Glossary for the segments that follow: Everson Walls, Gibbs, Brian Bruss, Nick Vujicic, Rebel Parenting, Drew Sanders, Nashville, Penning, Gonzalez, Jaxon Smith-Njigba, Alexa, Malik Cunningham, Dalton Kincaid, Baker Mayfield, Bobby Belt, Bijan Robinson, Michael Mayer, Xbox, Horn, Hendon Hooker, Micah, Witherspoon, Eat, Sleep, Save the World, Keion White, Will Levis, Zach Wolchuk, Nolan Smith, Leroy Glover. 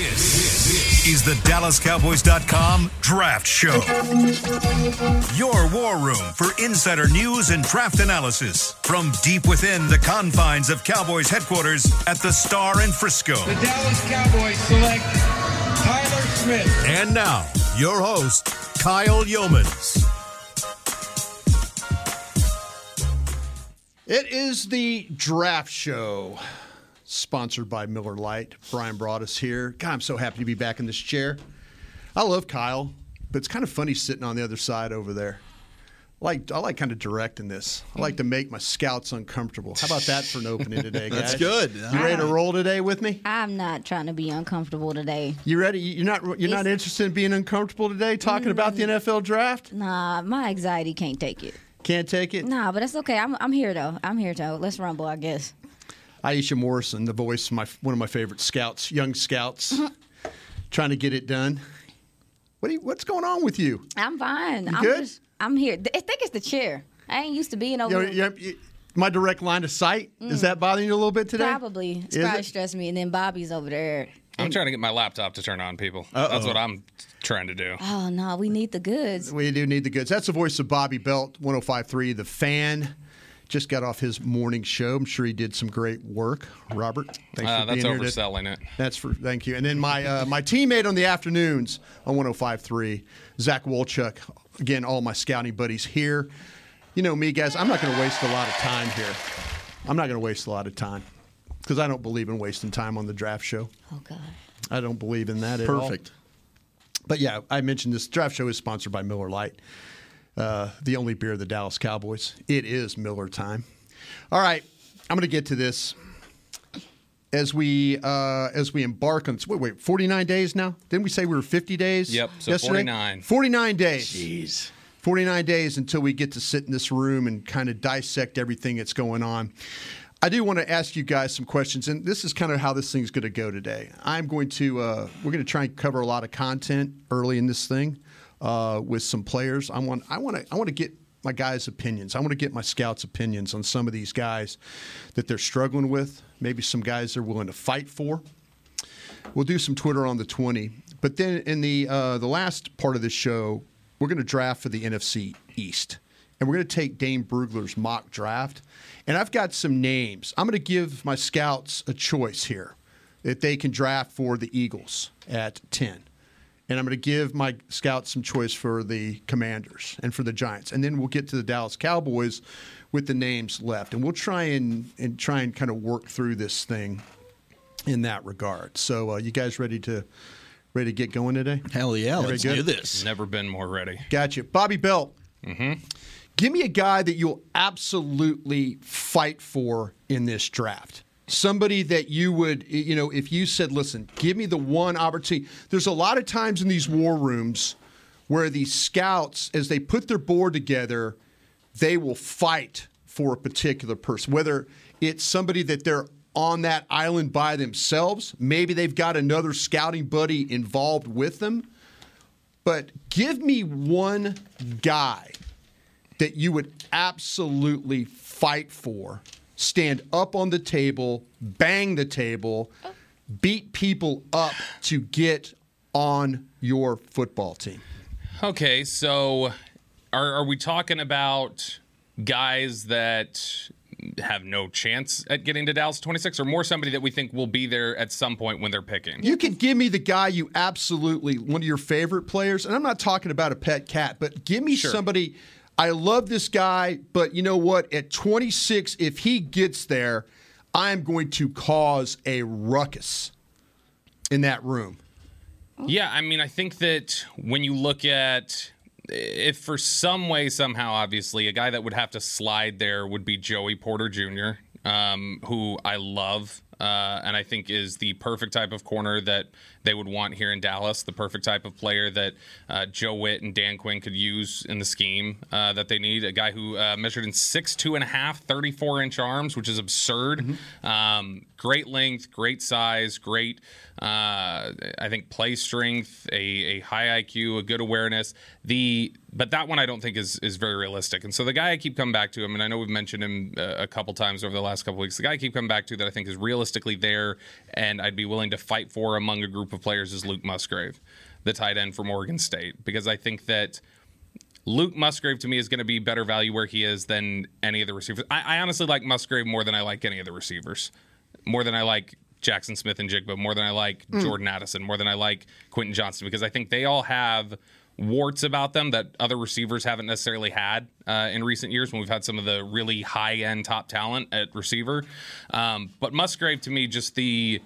This is the DallasCowboys.com Draft Show. Your war room for insider news and draft analysis from deep within the confines of Cowboys headquarters at the Star in Frisco. The Dallas Cowboys select Tyler Smith. And now, your host, Kyle Yeomans. It is the Draft Show, sponsored by Miller Lite. Brian brought us here. God, I'm so happy to be back in this chair. I love Kyle, but it's kind of funny sitting on the other side over there. I like kind of directing this. I like to make my scouts uncomfortable. How about that for an opening today, guys? That's good. You ready to roll today with me? I'm not trying to be uncomfortable today. You ready? You're not interested in being uncomfortable today, talking about the NFL draft? Nah, my anxiety can't take it. Can't take it? Nah, but that's okay. I'm here though. Let's rumble, I guess. Aisha Morrison, the voice of one of my favorite scouts, young scouts, trying to get it done. What's going on with you? I'm fine. You good? I'm here. I think it's the chair. I ain't used to being over here. My direct line of sight, is that bothering you a little bit today? Probably. It's probably stressed me, and then Bobby's over there. I'm trying to get my laptop to turn on, people. Uh-oh. That's what I'm trying to do. Oh, no, we need the goods. We do need the goods. That's the voice of Bobby Belt, 105.3, The Fan. Just got off his morning show. I'm sure he did some great work. Robert, thanks for being here. That's overselling it. Thank you. And then my teammate on the afternoons on 105.3, Zach Wolchuk. Again, all my scouting buddies here. You know me, guys, I'm not going to waste a lot of time here. I'm not going to waste a lot of time because I don't believe in wasting time on the draft show. Oh, God. I don't believe in that at all. Perfect. But, yeah, I mentioned this draft show is sponsored by Miller Lite. The only beer of the Dallas Cowboys. It is Miller time. All right, I'm going to get to this as we embark on. Wait, 49 days now? Didn't we say we were 50 days? Yep. So yesterday? 49. 49 days. Jeez. 49 days until we get to sit in this room and kind of dissect everything that's going on. I do want to ask you guys some questions, and this is kind of how this thing's going to go today. We're going to try and cover a lot of content early in this thing. With some players, I want to get my guys' opinions. I want to get my scouts' opinions on some of these guys that they're struggling with. Maybe some guys they're willing to fight for. We'll do some Twitter on the 20, but then in the last part of this show, we're going to draft for the NFC East, and we're going to take Dane Brugler's mock draft. And I've got some names. I'm going to give my scouts a choice here that they can draft for the Eagles at 10. And I'm going to give my scouts some choice for the Commanders and for the Giants. And then we'll get to the Dallas Cowboys with the names left. And we'll try and kind of work through this thing in that regard. So you guys ready to get going today? Hell yeah, let's do this. Never been more ready. Gotcha. Bobby Belt, give me a guy that you'll absolutely fight for in this draft. Somebody that you would, if you said, listen, give me the one opportunity. There's a lot of times in these war rooms where these scouts, as they put their board together, they will fight for a particular person, whether it's somebody that they're on that island by themselves. Maybe they've got another scouting buddy involved with them. But give me one guy that you would absolutely fight for. Stand up on the table, bang the table, beat people up to get on your football team. Okay, so are we talking about guys that have no chance at getting to Dallas 26, or more somebody that we think will be there at some point when they're picking? You can give me the guy you absolutely, one of your favorite players, and I'm not talking about a pet cat, but give me somebody. I love this guy, but you know what? At 26, if he gets there, I'm going to cause a ruckus in that room. Yeah, I mean, I think that when you look at if for some way, somehow, obviously, a guy that would have to slide there would be Joey Porter Jr., who I love and I think is the perfect type of corner that they would want here in Dallas, the perfect type of player that Joe Witt and Dan Quinn could use in the scheme that they need, a guy who measured in 6'2.5", 34-inch arms, which is absurd. Mm-hmm. Great length, great size, great, I think, play strength, a high IQ, a good awareness. But that one I don't think is very realistic. And so the guy I keep coming back to, I mean, I know we've mentioned him a couple times over the last couple weeks, the guy I keep coming back to that I think is realistic realistically there and I'd be willing to fight for among a group of players is Luke Musgrave, the tight end from Oregon State, because I think that Luke Musgrave to me is going to be better value where he is than any of the receivers. I honestly like Musgrave more than I like any of the receivers, more than I like Jaxon Smith-Njigba, more than I like Jordan Addison, more than I like Quentin Johnson, because I think they all have warts about them that other receivers haven't necessarily had in recent years when we've had some of the really high-end top talent at receiver. But Musgrave, to me, just the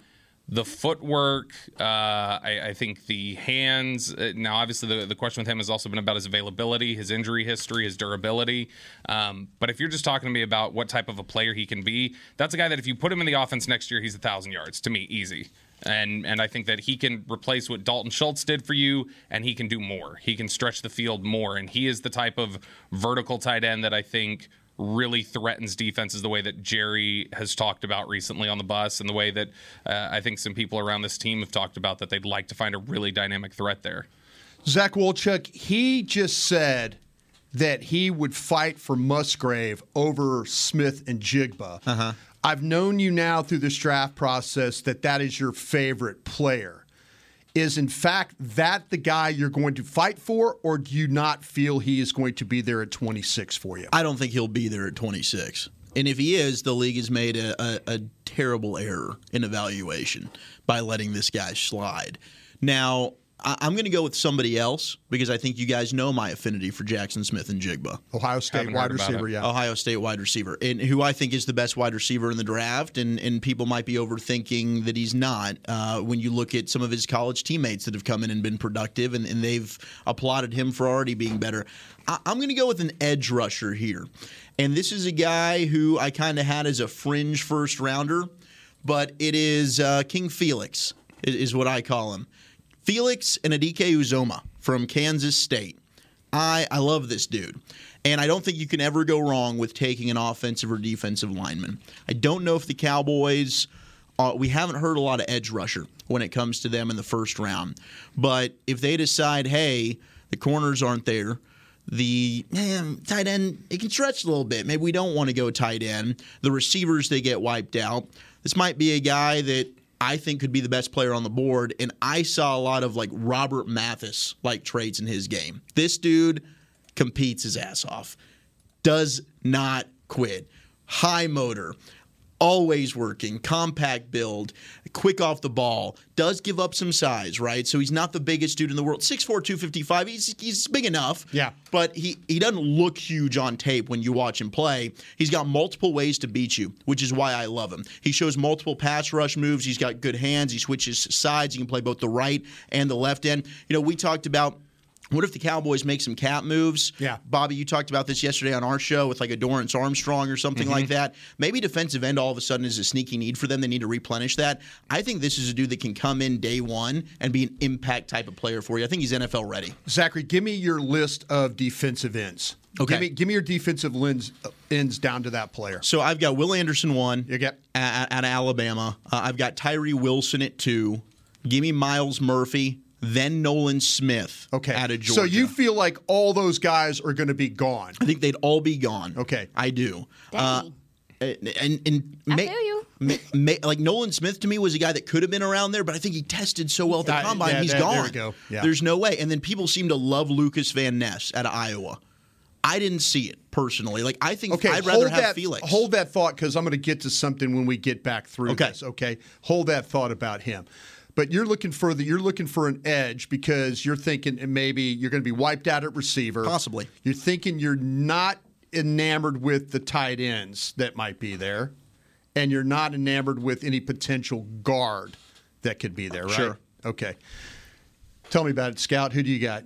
footwork, I think the hands. Now, obviously, the question with him has also been about his availability, his injury history, his durability. But if you're just talking to me about what type of a player he can be, that's a guy that if you put him in the offense next year, he's 1,000 yards, to me, easy. And I think that he can replace what Dalton Schultz did for you, and he can do more. He can stretch the field more, and he is the type of vertical tight end that I think really threatens defenses the way that Jerry has talked about recently on the bus, and the way that I think some people around this team have talked about that they'd like to find a really dynamic threat there. Zach Wolchuk, he just said that he would fight for Musgrave over Smith-Njigba. Uh-huh. I've known you now through this draft process that that is your favorite player. Is, in fact, that the guy you're going to fight for, or do you not feel he is going to be there at 26 for you? I don't think he'll be there at 26. And if he is, the league has made a terrible error in evaluation by letting this guy slide. Now, I'm going to go with somebody else because I think you guys know my affinity for Jaxon Smith-Njigba. Ohio State wide receiver, yeah. Ohio State wide receiver, and who I think is the best wide receiver in the draft, and people might be overthinking that he's not when you look at some of his college teammates that have come in and been productive, and they've applauded him for already being better. I'm going to go with an edge rusher here, and this is a guy who I kind of had as a fringe first-rounder, but it is King Felix is what I call him. Felix and Adike Uzoma from Kansas State. I love this dude. And I don't think you can ever go wrong with taking an offensive or defensive lineman. I don't know if the Cowboys, we haven't heard a lot of edge rusher when it comes to them in the first round. But if they decide, hey, the corners aren't there, tight end, it can stretch a little bit. Maybe we don't want to go tight end. The receivers, they get wiped out. This might be a guy that I think could be the best player on the board, and I saw a lot of like Robert Mathis like traits in his game. This dude competes his ass off, does not quit, high motor, always working, compact build, quick off the ball, does give up some size, right? So he's not the biggest dude in the world. 6'4", 255, he's big enough, yeah, but he doesn't look huge on tape when you watch him play. He's got multiple ways to beat you, which is why I love him. He shows multiple pass rush moves. He's got good hands. He switches sides. He can play both the right and the left end. You know, we talked about, what if the Cowboys make some cap moves? Yeah. Bobby, you talked about this yesterday on our show with like a Dorrance Armstrong or something like that. Maybe defensive end all of a sudden is a sneaky need for them. They need to replenish that. I think this is a dude that can come in day one and be an impact type of player for you. I think he's NFL ready. Zachary, give me your list of defensive ends. Okay. Give me your defensive ends down to that player. So I've got Will Anderson 1 at Alabama. I've got Tyree Wilson at 2. Give me Miles Murphy. Then Nolan Smith out of Georgia. So you feel like all those guys are going to be gone? I think they'd all be gone. Okay. I do. I feel you. Like Nolan Smith to me was a guy that could have been around there, but I think he tested so well at the combine, he's gone. There we go. Yeah. There's no way. And then people seem to love Lukas Van Ness out of Iowa. I didn't see it personally. Like I think I'd rather have Felix. Hold that thought because I'm going to get to something when we get back through this. Okay. Hold that thought about him. But you're looking for an edge because you're thinking maybe you're going to be wiped out at receiver. Possibly. You're thinking you're not enamored with the tight ends that might be there, and you're not enamored with any potential guard that could be there, right? Sure. Okay. Tell me about it, Scout. Who do you got?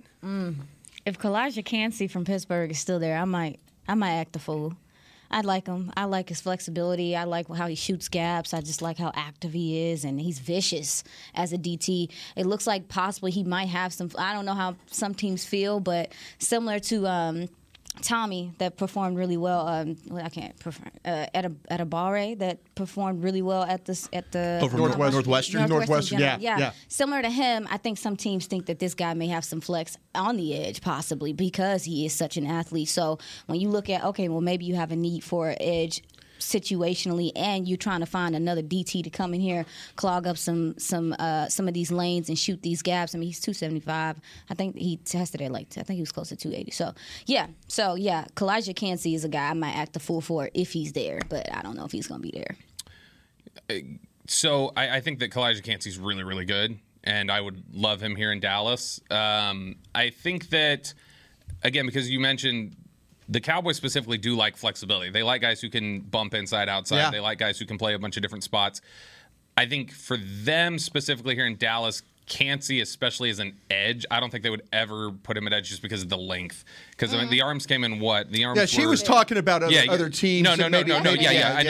If Kalijah Kancey from Pittsburgh is still there, I might act a fool. I like him. I like his flexibility. I like how he shoots gaps. I just like how active he is, and he's vicious as a DT. It looks like possibly he might have some – I don't know how some teams feel, but similar to Tommy that performed really well. Edibare that performed really well at the Northwestern. Yeah. Similar to him, I think some teams think that this guy may have some flex on the edge, possibly because he is such an athlete. So when you look at maybe you have a need for an edge situationally, and you're trying to find another DT to come in here, clog up some of these lanes and shoot these gaps. I mean, he's 275. I think he tested it like, I think he was close to 280. So, Kalijah Kancey is a guy I might act the fool for if he's there, but I don't know if he's going to be there. So I think that Kalijah Kancey's really, really good, and I would love him here in Dallas. I think that, again, because you mentioned the Cowboys specifically do like flexibility. They like guys who can bump inside, outside. Yeah. They like guys who can play a bunch of different spots. I think for them specifically here in Dallas, Kancey, especially as an edge, I don't think they would ever put him at edge just because of the length. Because I mean, the arms came in what? The arms. Yeah, she was talking about other teams. No. Yeah.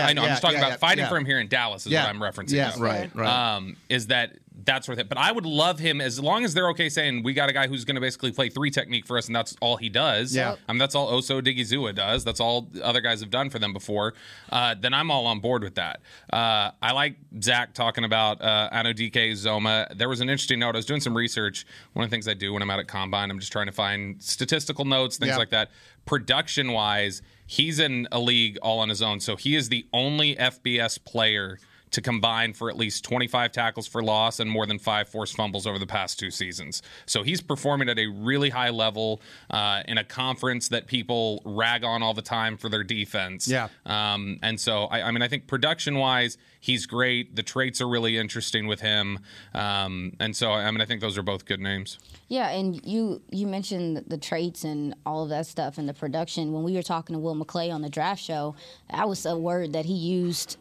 I know. I'm just talking about fighting for him here in Dallas is what I'm referencing. Yeah, now. Right. Is that that's worth it. But I would love him as long as they're okay saying we got a guy who's going to basically play three technique for us and that's all he does. Yeah. I mean, that's all Oso Digizua does. That's all other guys have done for them before. Then I'm all on board with that. I like Zach talking about Anodike Uzoma. There was an interesting note. I was doing some research. One of the things I do when I'm out at Combine, I'm just trying to find statistical notes, things like that. Production-wise, he's in a league all on his own. So he is the only FBS player to combine for at least 25 tackles for loss and more than 5 forced fumbles over the past 2 seasons. So he's performing at a really high level in a conference that people rag on all the time for their defense. Yeah. And so, I mean, I think production-wise, he's great. The traits are really interesting with him. And so, I mean, I think those are both good names. Yeah, and you mentioned the traits and all of that stuff and the production. When we were talking to Will McClay on the draft show, that was a word that he used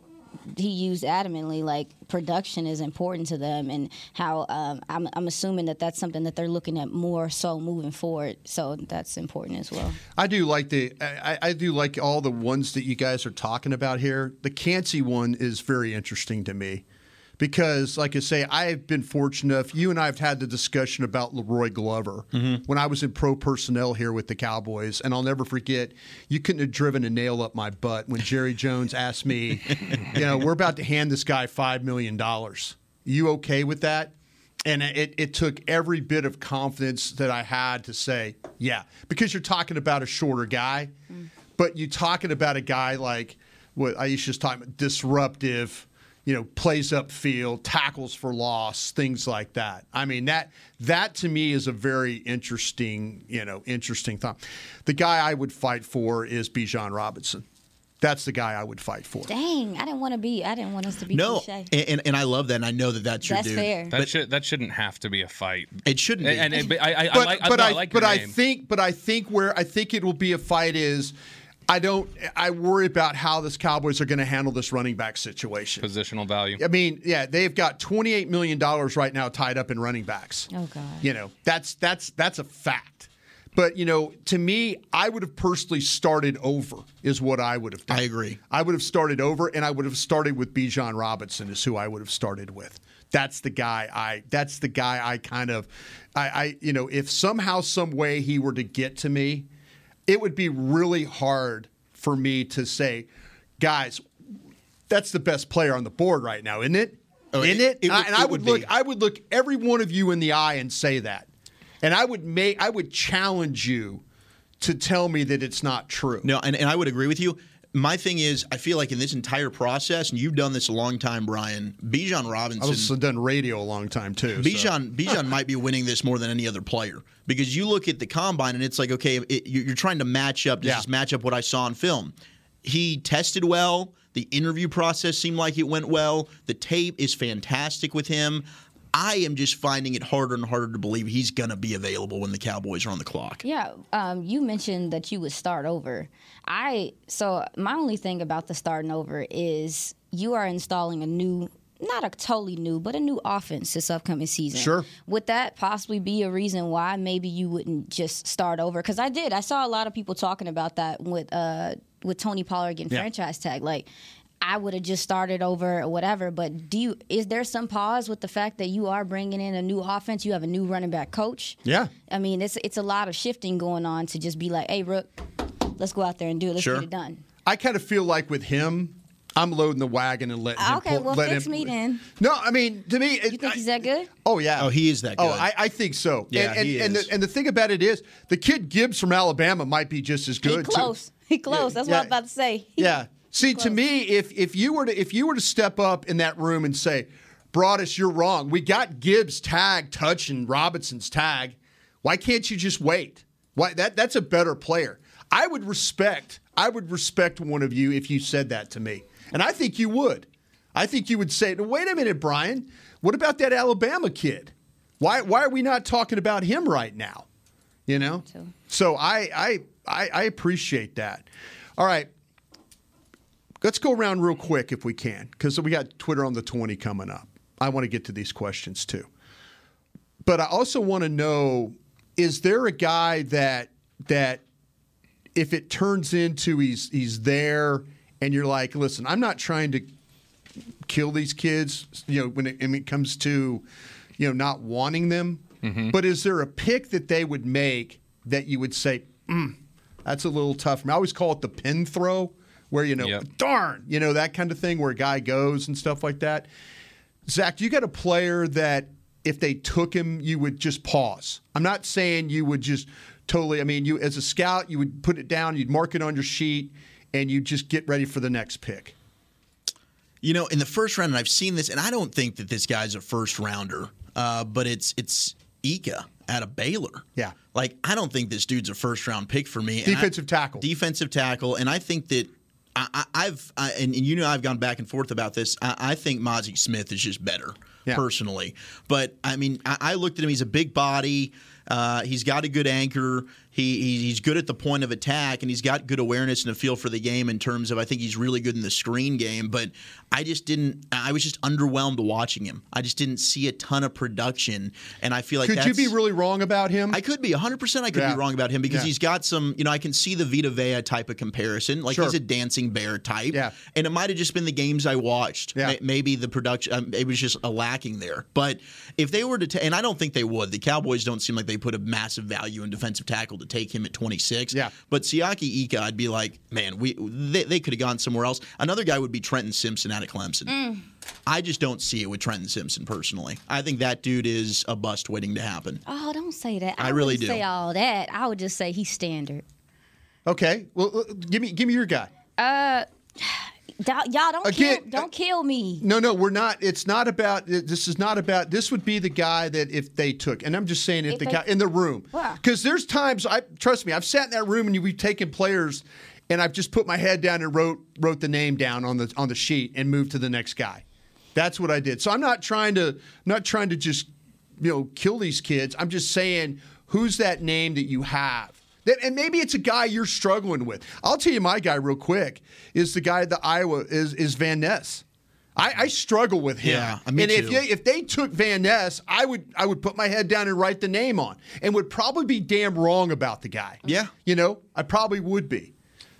adamantly, like production is important to them, and how I'm assuming that that's something that they're looking at more so moving forward. So that's important as well. I do like I do like all the ones that you guys are talking about here. The Kancey one is very interesting to me because, like I say, I've been fortunate enough. You and I have had the discussion about Leroy Glover when I was in pro personnel here with the Cowboys, and I'll never forget, you couldn't have driven a nail up my butt when Jerry Jones asked me, we're about to hand this guy $5 million. You okay with that? And it took every bit of confidence that I had to say, yeah, because you're talking about a shorter guy, but you're talking about a guy like what Aisha's talking about, disruptive, plays upfield, tackles for loss, things like that. I mean, that to me is a very interesting thought. The guy I would fight for is Bijan Robinson. That's the guy I would fight for. Dang, I didn't want us to be cliche. No, and I love that, and I know that's your dude. That's fair. That shouldn't have to be a fight. It shouldn't be. I think it will be a fight is, I worry about how this Cowboys are going to handle this running back situation. Positional value. I mean, yeah, they've got $28 million right now tied up in running backs. Oh God. That's a fact. But to me, I would have personally started over is what I would have done. I agree. I would have started over, and I would have started with Bijan Robinson is who I would have started with. That's the guy I if somehow, some way he were to get to me, it would be really hard for me to say, guys, that's the best player on the board right now, isn't it? I would look every one of you in the eye and say that, and I would challenge you to tell me that it's not true. No, and I would agree with you. My thing is, I feel like in this entire process, and you've done this a long time, Brian, Bijan Robinson. I've also done radio a long time, too. Bijan might be winning this more than any other player. Because you look at the Combine, and it's like, okay, you're trying to match up. Does this match up what I saw on film? He tested well. The interview process seemed like it went well. The tape is fantastic with him. I am just finding it harder and harder to believe he's going to be available when the Cowboys are on the clock. Yeah, you mentioned that you would start over. So my only thing about the starting over is you are installing a new, not a totally new, but a new offense this upcoming season. Sure. Would that possibly be a reason why maybe you wouldn't just start over? Because I saw a lot of people talking about that with Tony Pollard getting franchise tag. Like, I would have just started over or whatever, but is there some pause with the fact that you are bringing in a new offense? You have a new running back coach. Yeah. I mean, it's a lot of shifting going on to just be like, hey, Rook, let's go out there and do it. Let's get it done. I kind of feel like with him, I'm loading the wagon and letting him. Okay, well, fix me then. No, I mean, to me, you think he's that good? Oh yeah. Oh, he is that good. Oh, I think so. Yeah, he is. And the thing about it is, the kid Gibbs from Alabama might be just as good. He's close. That's what I'm about to say. Yeah. See, close. To me, if you were to step up in that room and say, Broadus, you're wrong. We got Gibbs' tag, touch, and Robinson's tag. Why can't you just wait? Why that's a better player. I would respect one of you if you said that to me. And I think you would. I think you would say, no, wait a minute, Brian. What about that Alabama kid? Why are we not talking about him right now? You know? So I appreciate that. All right. Let's go around real quick if we can, because we got Twitter on the 20 coming up. I want to get to these questions too. But I also want to know, is there a guy that if it turns into he's there and you're like, listen, I'm not trying to kill these kids, you know, when it comes to, you know, not wanting them. Mm-hmm. But is there a pick that they would make that you would say, that's a little tough for me? I always call it the pin throw, where, you know, yep, darn, you know, that kind of thing where a guy goes and stuff like that. Zach, you got a player that if they took him, you would just pause? I'm not saying you would just totally – I mean, you as a scout, you would put it down, you'd mark it on your sheet, and you just get ready for the next pick. You know, in the first round, and I've seen this, and I don't think that this guy's a first-rounder, but it's Ika out of Baylor. Yeah. Like, I don't think this dude's a first-round pick for me. Defensive tackle. And I think that I've you know, I've gone back and forth about this. I think Mozzie Smith is just better, yeah, personally. But, I mean, I looked at him. He's a big body. He's got a good anchor. He's good at the point of attack, and he's got good awareness and a feel for the game in terms of, I think he's really good in the screen game. But I was just underwhelmed watching him. I just didn't see a ton of production, and I feel like could you be really wrong about him? I could be 100%. I could be wrong about him because he's got some. You know, I can see the Vita Vea type of comparison. Like, he's a dancing bear type, and it might have just been the games I watched. Yeah. Maybe the production. It was just a lacking there. But if they were to, and I don't think they would. The Cowboys don't seem like they put a massive value in defensive tackle to take him at 26. Yeah. But Siaki Ika, I'd be like, man, they could have gone somewhere else. Another guy would be Trenton Simpson out of Clemson. I just don't see it with Trenton Simpson personally. I think that dude is a bust waiting to happen. Oh, don't say that. I really do. Say all that. I would just say he's standard. Okay. Well, give me your guy. Y'all don't kill me. No, we're not. It's not about. This is not about. This would be the guy that if they took, and I'm just saying if the guy in the room, because there's times trust me, I've sat in that room and we've taken players, and I've just put my head down and wrote the name down on the sheet and moved to the next guy. That's what I did. So I'm not trying to just, you know, kill these kids. I'm just saying, who's that name that you have? And maybe it's a guy you're struggling with. I'll tell you my guy real quick is the guy that Iowa is Van Ness. I struggle with him. Yeah, me too. If they took Van Ness, I would put my head down and write the name on, and would probably be damn wrong about the guy. Yeah, you know, I probably would be.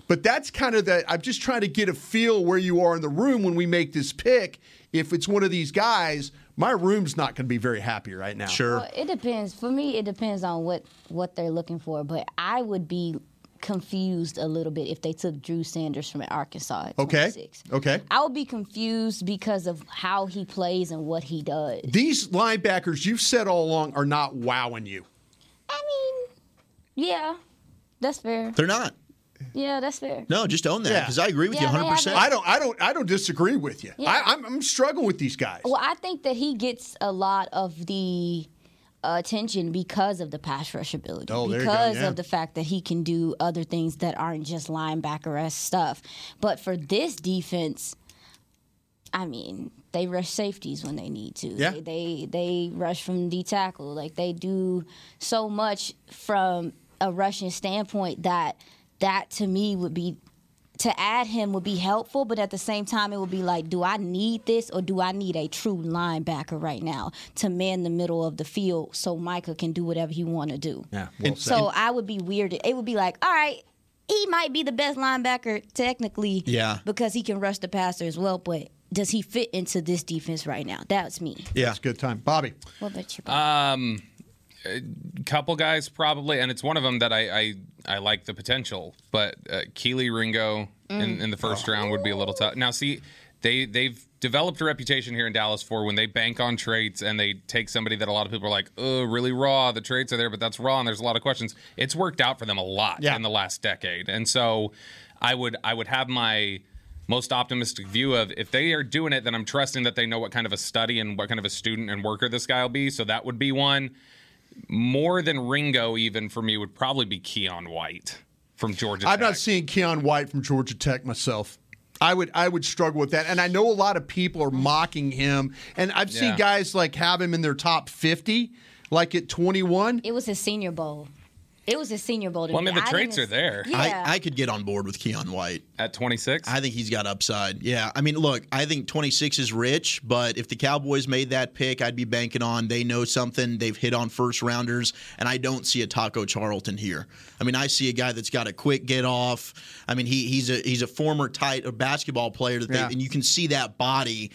But that's kind of that. I'm just trying to get a feel where you are in the room when we make this pick. If it's one of these guys, my room's not going to be very happy right now. Sure. Well, it depends. For me, it depends on what they're looking for. But I would be confused a little bit if they took Drew Sanders from Arkansas at 26. Okay. I would be confused because of how he plays and what he does. These linebackers, you've said all along, are not wowing you. I mean, yeah, that's fair. They're not. Yeah, that's fair. No, just own that, because I agree with you 100%. I don't disagree with you. Yeah. I'm struggling with these guys. Well, I think that he gets a lot of the attention because of the pass rush ability, because of the fact that he can do other things that aren't just linebacker-esque stuff. But for this defense, I mean, they rush safeties when they need to. Yeah. They rush from D tackle. Like, they do so much from a rushing standpoint that to me would be, to add him would be helpful, but at the same time, it would be like, do I need this, or do I need a true linebacker right now to man the middle of the field so Micah can do whatever he want to do? Yeah. Well, so I would be weirded. It would be like, all right, he might be the best linebacker technically, because he can rush the passer as well, but does he fit into this defense right now? That's me. Yeah, that's a good time. Bobby. What about you, Bobby? A couple guys probably, and it's one of them that I like the potential, but Kelee Ringo in the first round would be a little tough. Now, see, they've developed a reputation here in Dallas for when they bank on traits and they take somebody that a lot of people are like, oh, really raw, the traits are there, but that's raw, and there's a lot of questions. It's worked out for them a lot in the last decade. And so I would have my most optimistic view of, if they are doing it, then I'm trusting that they know what kind of a study and what kind of a student and worker this guy will be. So that would be one. More than Ringo, even for me, would probably be Keion White from Georgia Tech. I'm not seeing Keion White from Georgia Tech myself. I would struggle with that. And I know a lot of people are mocking him. And I've seen guys like have him in their top 50, like at 21. It was his Senior Bowl. It was his Senior Bowl. Well, I mean, the traits are there. Yeah. I could get on board with Keion White. At 26? I think he's got upside. Yeah. I mean, look, I think 26 is rich, but if the Cowboys made that pick, I'd be banking on they know something. They've hit on first-rounders, and I don't see a Taco Charlton here. I mean, I see a guy that's got a quick get-off. I mean, he's a former tight basketball player, that and you can see that body.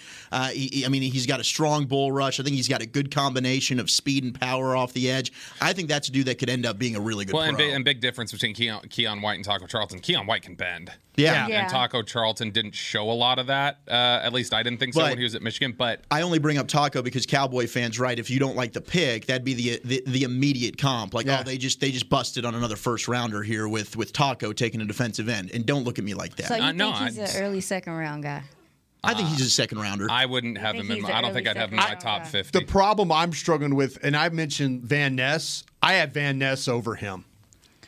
He's got a strong bull rush. I think he's got a good combination of speed and power off the edge. I think that's a dude that could end up being a really good pro. And big difference between Keion White and Taco Charlton. Keion White can bend. Yeah. And Taco Charlton didn't show a lot of that. At least I didn't think so when he was at Michigan. But I only bring up Taco because Cowboy fans, right? If you don't like the pick, that'd be the immediate comp. Like, they just busted on another first rounder here with Taco taking a defensive end. And don't look at me like that. So you think he's an early second round guy? I think he's a second rounder. I wouldn't have him in. I don't think I'd have him in my top 50. The problem I'm struggling with, and I've mentioned Van Ness. I have Van Ness over him,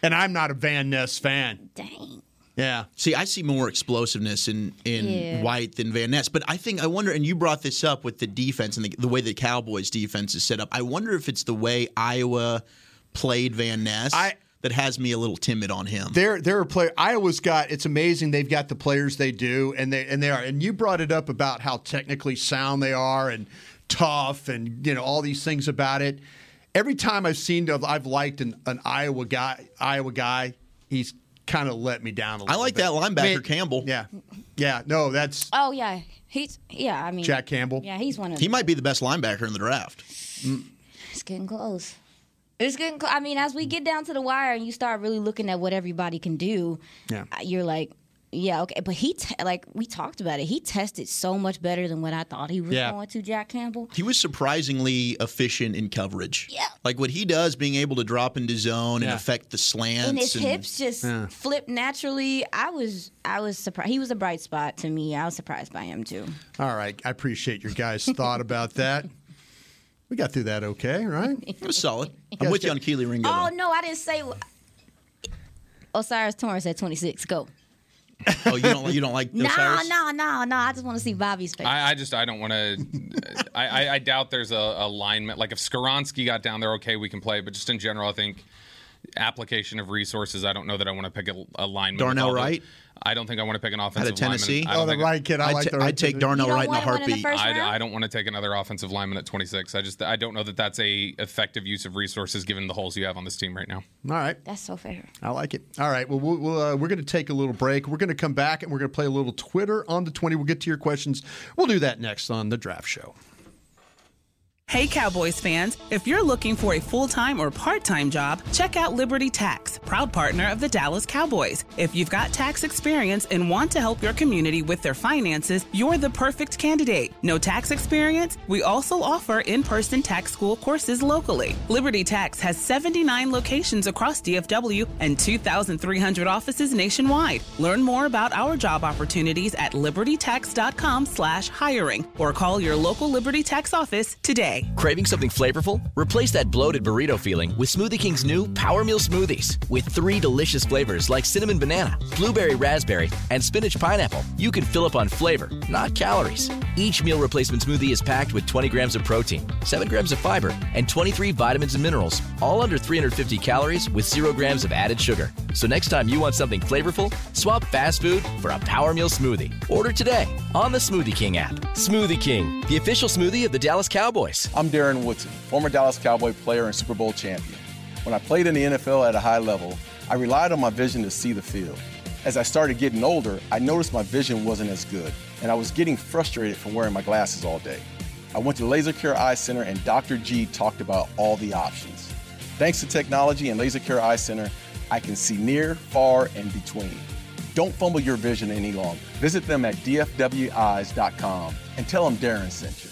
and I'm not a Van Ness fan. Dang. Yeah. See, I see more explosiveness in White than Van Ness. But I wonder, and you brought this up with the defense and the way the Cowboys' defense is set up. I wonder if it's the way Iowa played Van Ness that has me a little timid on him. There are players. Iowa's got, it's amazing they've got the players they do, and they are. And you brought it up about how technically sound they are and tough and, all these things about it. Every time I've liked an Iowa guy, he's kind of let me down a little bit. I like that linebacker, Campbell. Yeah. Yeah. No, that's... Oh, yeah. He's Jack Campbell. Yeah, he's one of them. He might be the best linebacker in the draft. It's getting close. I mean, as we get down to the wire and you start really looking at what everybody can do, you're like... Yeah, okay, but we talked about it. He tested so much better than what I thought he was going to, Jack Campbell. He was surprisingly efficient in coverage. Yeah. Like what he does, being able to drop into zone and affect the slants. And his hips just flip naturally. I was surprised. He was a bright spot to me. I was surprised by him, too. All right. I appreciate your guys' thought about that. We got through that okay, right? It was solid. I'm with you on Kelee Ringo. Oh, though. No, I didn't say O'Cyrus Torrence at 26. Go. Oh, you don't like those Osiris? No. I just want to see Bobby's face. I don't want to. I doubt there's a alignment. Like if Skaronski got down there, okay, we can play. But just in general, I think application of resources. I don't know that I want to pick a lineman. Darnell Wright. I don't think I want to pick an offensive lineman. Out of Tennessee? Lineman. I the right kid. I like the right kid. I'd take Darnell Wright in a heartbeat. I don't want to take another offensive lineman at 26. I don't know that that's a effective use of resources given the holes you have on this team right now. All right. That's so fair. I like it. All right. Well, we're going to take a little break. We're going to come back, and we're going to play a little Twitter on the 20. We'll get to your questions. We'll do that next on The Draft Show. Hey, Cowboys fans, if you're looking for a full-time or part-time job, check out Liberty Tax, proud partner of the Dallas Cowboys. If you've got tax experience and want to help your community with their finances, you're the perfect candidate. No tax experience? We also offer in-person tax school courses locally. Liberty Tax has 79 locations across DFW and 2,300 offices nationwide. Learn more about our job opportunities at libertytax.com/hiring or call your local Liberty Tax office today. Craving something flavorful? Replace that bloated burrito feeling with Smoothie King's new Power Meal Smoothies. With 3 delicious flavors like cinnamon banana, blueberry raspberry, and spinach pineapple, you can fill up on flavor, not calories. Each meal replacement smoothie is packed with 20 grams of protein, 7 grams of fiber, and 23 vitamins and minerals, all under 350 calories with 0 grams of added sugar. So next time you want something flavorful, swap fast food for a Power Meal Smoothie. Order today on the Smoothie King app. Smoothie King, the official smoothie of the Dallas Cowboys. I'm Darren Woodson, former Dallas Cowboy player and Super Bowl champion. When I played in the NFL at a high level, I relied on my vision to see the field. As I started getting older, I noticed my vision wasn't as good, and I was getting frustrated from wearing my glasses all day. I went to Laser Care Eye Center, and Dr. G talked about all the options. Thanks to technology and Laser Care Eye Center, I can see near, far, and between. Don't fumble your vision any longer. Visit them at dfweyes.com and tell them Darren sent you.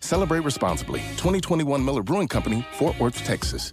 Celebrate responsibly. 2021 Miller Brewing Company, Fort Worth, Texas.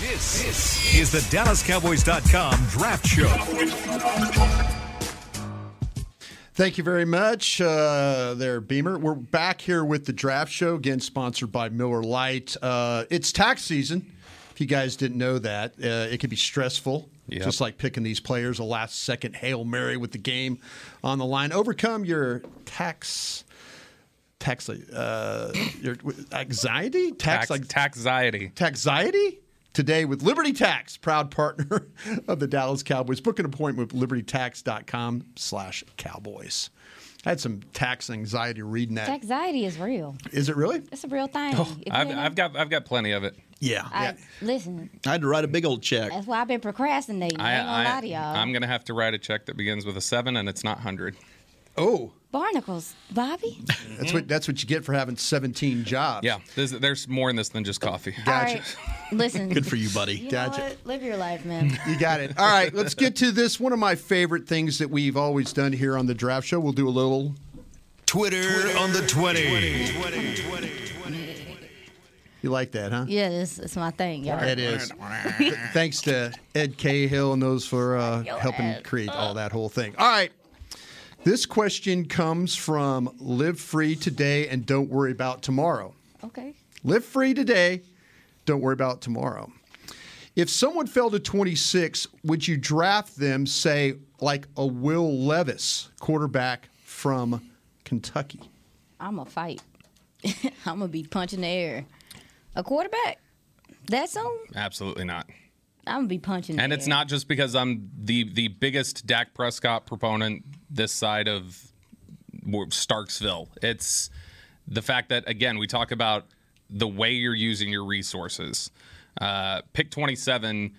This is the DallasCowboys.com Draft Show. Thank you very much there, Beamer. We're back here with the Draft Show, again sponsored by Miller Lite. It's tax season. If you guys didn't know that, it can be stressful, just like picking these players, a last-second Hail Mary with the game on the line. Overcome your tax anxiety today with Liberty Tax, proud partner of the Dallas Cowboys. Book an appointment with libertytax.com/cowboys. I had some tax anxiety reading that. Tax anxiety is real. Is it really? It's a real thing. Oh, I've got plenty of it. Yeah. Listen. I had to write a big old check. That's why I've been procrastinating. I ain't gonna lie to y'all. I'm gonna have to write a check that begins with a 7 and it's not 100. Oh. Barnacles, Bobby. That's what you get for having 17 jobs. Yeah, there's more in this than just coffee. Gotcha. Right. Listen. Good for you, buddy. You know what? Live your life, man. You got it. All right, let's get to this. One of my favorite things that we've always done here on the Draft Show. We'll do a little Twitter on the 20. You like that, huh? Yeah, it's my thing, y'all. It is. Thanks to Ed Cahill and those for helping create all that whole thing. All right. This question comes from Live Free Today and Don't Worry About Tomorrow. Okay. Live Free Today, Don't Worry About Tomorrow. If someone fell to 26, would you draft them, say, like a Will Levis, quarterback from Kentucky? I'm going to fight. I'm going to be punching the air. A quarterback? That soon? Absolutely not. I'm going to be punching the air. And it's not just because I'm the biggest Dak Prescott proponent this side of Starksville. It's the fact that, again, we talk about the way you're using your resources. Pick 27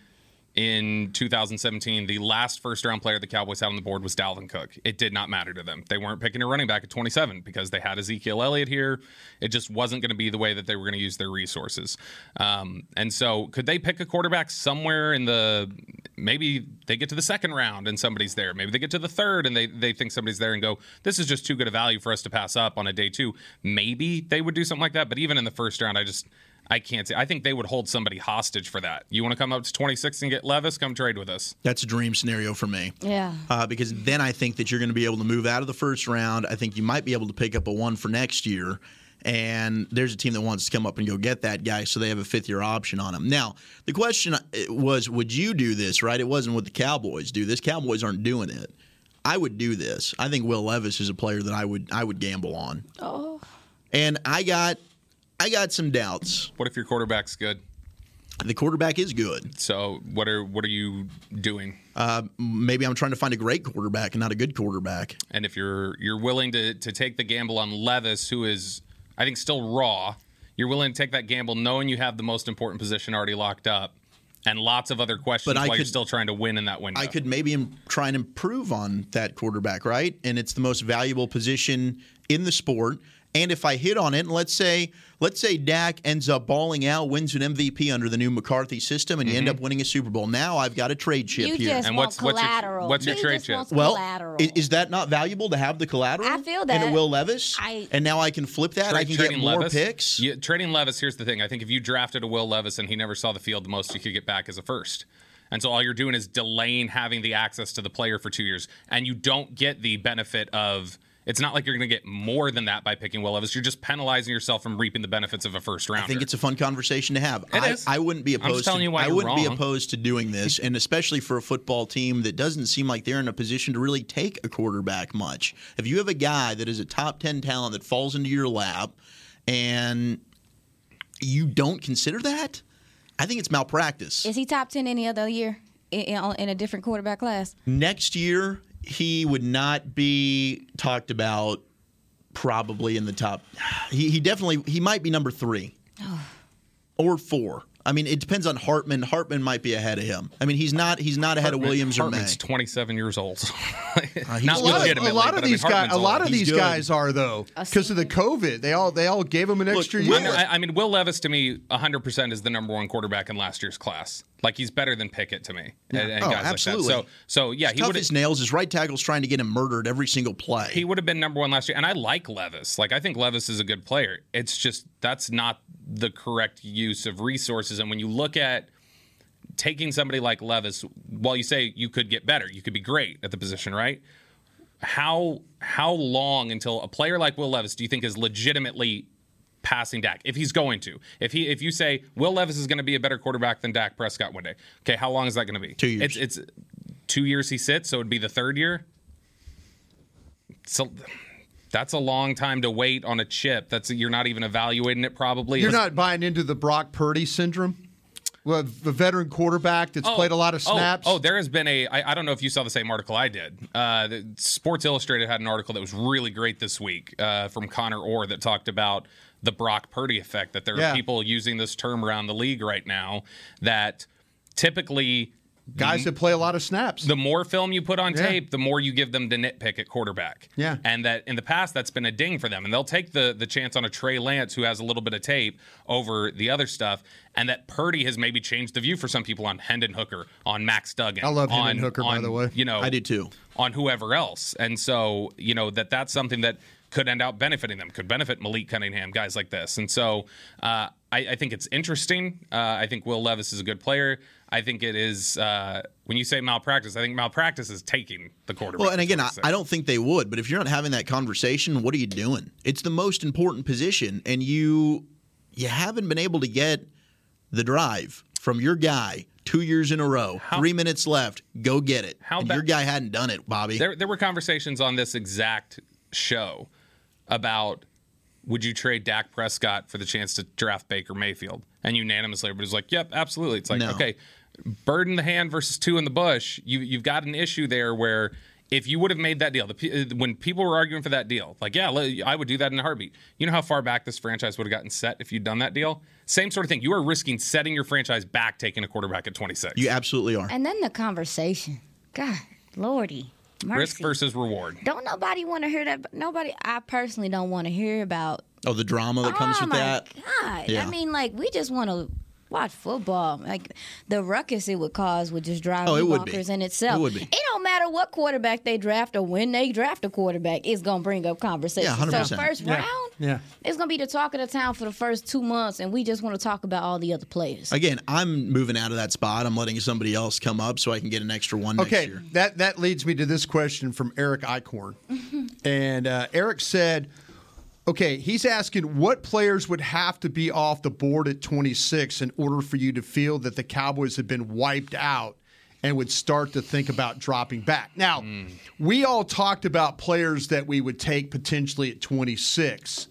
in 2017, the last first-round player the Cowboys had on the board was Dalvin Cook. It did not matter to them. They weren't picking a running back at 27 because they had Ezekiel Elliott here. It just wasn't going to be the way that they were going to use their resources. And so could they pick a quarterback somewhere in the – maybe they get to the second round and somebody's there. Maybe they get to the third and they think somebody's there and go, this is just too good a value for us to pass up on a day two. Maybe they would do something like that. But even in the first round, I can't see. I think they would hold somebody hostage for that. You want to come up to 26 and get Levis? Come trade with us. That's a dream scenario for me. Yeah. Because then I think that you're going to be able to move out of the first round. I think you might be able to pick up a one for next year. And there's a team that wants to come up and go get that guy, so they have a fifth-year option on him. Now, the question was, would you do this, right? It wasn't would the Cowboys do this. Cowboys aren't doing it. I would do this. I think Will Levis is a player that I would gamble on. Oh. And I got some doubts. What if your quarterback's good? The quarterback is good. So what are you doing? Maybe I'm trying to find a great quarterback and not a good quarterback. And if you're willing to take the gamble on Levis, who is, I think, still raw, you're willing to take that gamble knowing you have the most important position already locked up and lots of other questions while you're still trying to win in that window. I could maybe try and improve on that quarterback, right? And it's the most valuable position in the sport. And if I hit on it, and let's say Dak ends up balling out, wins an MVP under the new McCarthy system, and you end up winning a Super Bowl. Now I've got a trade chip here. What's your trade chip? Well, is that not valuable to have the collateral? I feel that. And a Will Levis? And now I can flip that. I can get more picks. Yeah, trading Levis, here's the thing. I think if you drafted a Will Levis and he never saw the field, the most you could get back is a first. And so all you're doing is delaying having the access to the player for 2 years. And you don't get the benefit of – It's not like you're going to get more than that by picking Will Levis. You're just penalizing yourself from reaping the benefits of a first rounder. I think it's a fun conversation to have. It is. I wouldn't be opposed. I wouldn't be opposed to doing this, and especially for a football team that doesn't seem like they're in a position to really take a quarterback much. If you have a guy that is a top 10 talent that falls into your lap, and you don't consider that, I think it's malpractice. Is he top 10 any other year in a different quarterback class? Next year, he would not be talked about probably in the top. He might be number 3 or 4. I mean, it depends on Hartman. Hartman might be ahead of him. I mean, he's not ahead of Williams or May. Hartman's 27 years old. A lot of these guys are, though, because of the COVID. They all gave him an extra year. I mean, Will Levis to me 100% is the number 1 quarterback in last year's class. Like, he's better than Pickett to me. Yeah. And guys absolutely. Like that. So yeah, he's tough as nails. His right tackle's trying to get him murdered every single play. He would have been number 1 last year. And I like Levis. Like, I think Levis is a good player. It's just that's not the correct use of resources. And when you look at taking somebody like Levis, while you say you could get better, you could be great at the position, right? How long until a player like Will Levis do you think is legitimately passing Dak? If he's going to. If you say Will Levis is going to be a better quarterback than Dak Prescott one day, okay, how long is that going to be? 2 years. It's 2 years he sits, so it would be the third year. So that's a long time to wait on a chip. You're not even evaluating it probably. You're not buying into the Brock Purdy syndrome? Well, the veteran quarterback that's played a lot of snaps. There has been I don't know if you saw the same article I did. Sports Illustrated had an article that was really great this week from Connor Orr that talked about the Brock Purdy effect, that there are people using this term around the league right now, that typically guys that play a lot of snaps, the more film you put on tape, the more you give them to nitpick at quarterback. Yeah. And that in the past, that's been a ding for them. And they'll take the chance on a Trey Lance who has a little bit of tape over the other stuff. And that Purdy has maybe changed the view for some people on Hendon Hooker, on Max Duggan. I love Hendon Hooker, by the way. You know, I do too. On whoever else. And so, you know, that's something that could end up benefiting them, could benefit Malik Cunningham, guys like this. And so I think it's interesting. I think Will Levis is a good player. I think it is, when you say malpractice, I think malpractice is taking the quarterback. Well, and again, I don't think they would, but if you're not having that conversation, what are you doing? It's the most important position, and you haven't been able to get the drive from your guy 2 years in a row, 3 minutes left, go get it. Your guy hadn't done it, Bobby. There were conversations on this exact show about would you trade Dak Prescott for the chance to draft Baker Mayfield? And unanimously, everybody's like, yep, absolutely. It's like, okay, bird in the hand versus two in the bush. You've got an issue there where if you would have made that deal, when people were arguing for that deal, like, yeah, I would do that in a heartbeat. You know how far back this franchise would have gotten set if you'd done that deal? Same sort of thing. You are risking setting your franchise back taking a quarterback at 26. You absolutely are. And then the conversation. God, Lordy. Mercy. Risk versus reward. Don't nobody want to hear that. Nobody, I personally don't want to hear about. Oh, the drama that comes with that. Oh, my God. Yeah. I mean, like, we just want to watch football. Like, the ruckus it would cause would just drive you bonkers in itself. It would be. It don't matter what quarterback they draft or when they draft a quarterback, it's going to bring up conversation. Yeah, 100%. So, first round, it's going to be the talk of the town for the first 2 months, and we just want to talk about all the other players. Again, I'm moving out of that spot. I'm letting somebody else come up so I can get an extra one next year. Okay, that leads me to this question from Eric Eichhorn. And Eric said, okay, he's asking what players would have to be off the board at 26 in order for you to feel that the Cowboys have been wiped out and would start to think about dropping back. Now, we all talked about players that we would take potentially at 26.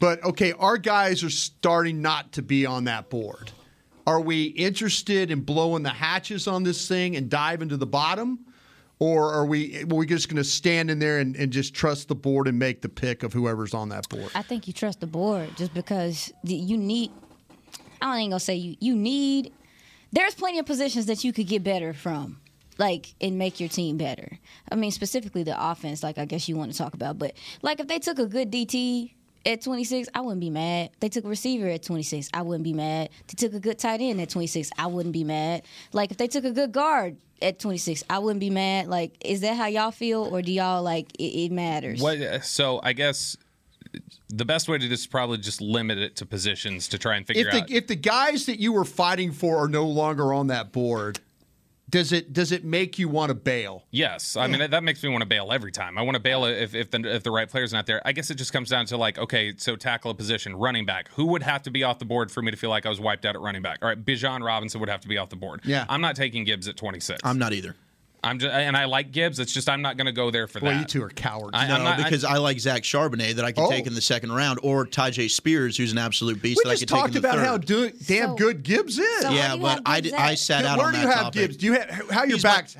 But, okay, our guys are starting not to be on that board. Are we interested in blowing the hatches on this thing and diving to the bottom? Or are we just going to stand in there and just trust the board and make the pick of whoever's on that board? I think you trust the board just because you need – I ain't going to say you need – there's plenty of positions that you could get better from, like, and make your team better. I mean, specifically the offense, like, I guess you want to talk about. But, like, if they took a good DT at 26, I wouldn't be mad. They took a receiver at 26, I wouldn't be mad. They took a good tight end at 26, I wouldn't be mad. Like, if they took a good guard – at 26, I wouldn't be mad. Like, is that how y'all feel, or do y'all like it matters? So I guess the best way to just probably just limit it to positions to try and figure out if the guys that you were fighting for are no longer on that board. Does it make you want to bail? Yes. I mean, that makes me want to bail every time. I want to bail if the right player's not there. I guess it just comes down to, like, okay, so tackle a position, running back. Who would have to be off the board for me to feel like I was wiped out at running back? All right, Bijan Robinson would have to be off the board. Yeah. I'm not taking Gibbs at 26. I'm not either. And I like Gibbs. It's just I'm not going to go there for that. Well, you two are cowards. I like Zach Charbonnet that I can take in the second round, or Tajay Spears, who's an absolute beast that I could take in the third. We just talked about how damn good Gibbs is. Yeah, but I sat out on that topic. Where do you have Gibbs? Do you have how your backs?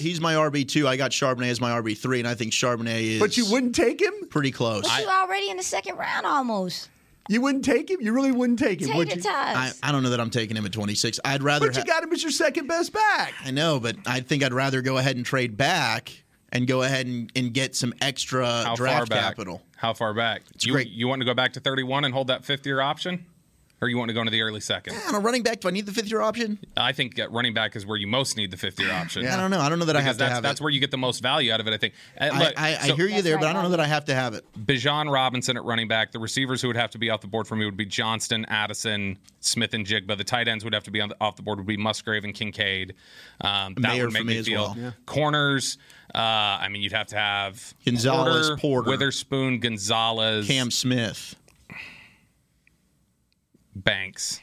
He's my RB2. I got Charbonnet as my RB3, and I think Charbonnet is. But you wouldn't take him? Pretty close. But you already in the second round almost. You wouldn't take him? You really wouldn't take him, would you? I don't know that I'm taking him at 26. I'd rather. But you got him as your second best back. I know, but I think I'd rather go ahead and trade back and go ahead and get some extra draft capital. How far back? It's great. You want to go back to 31 and hold that fifth-year option? Or you want to go into the early second? Yeah, on a running back, do I need the fifth-year option? I think running back is where you most need the fifth-year option. Yeah. I don't know. I don't know that I have to have it. That's where you get the most value out of it, I think. I hear you there, but I don't know that I have to have it. Bijan Robinson at running back. The receivers who would have to be off the board for me would be Johnston, Addison, Smith-Njigba. The tight ends would have to be off the board would be Musgrave and Kincaid. That would make me feel. Yeah. Corners. I mean, you'd have to have Gonzalez, Porter, Witherspoon, Gonzalez, Cam Smith. Banks.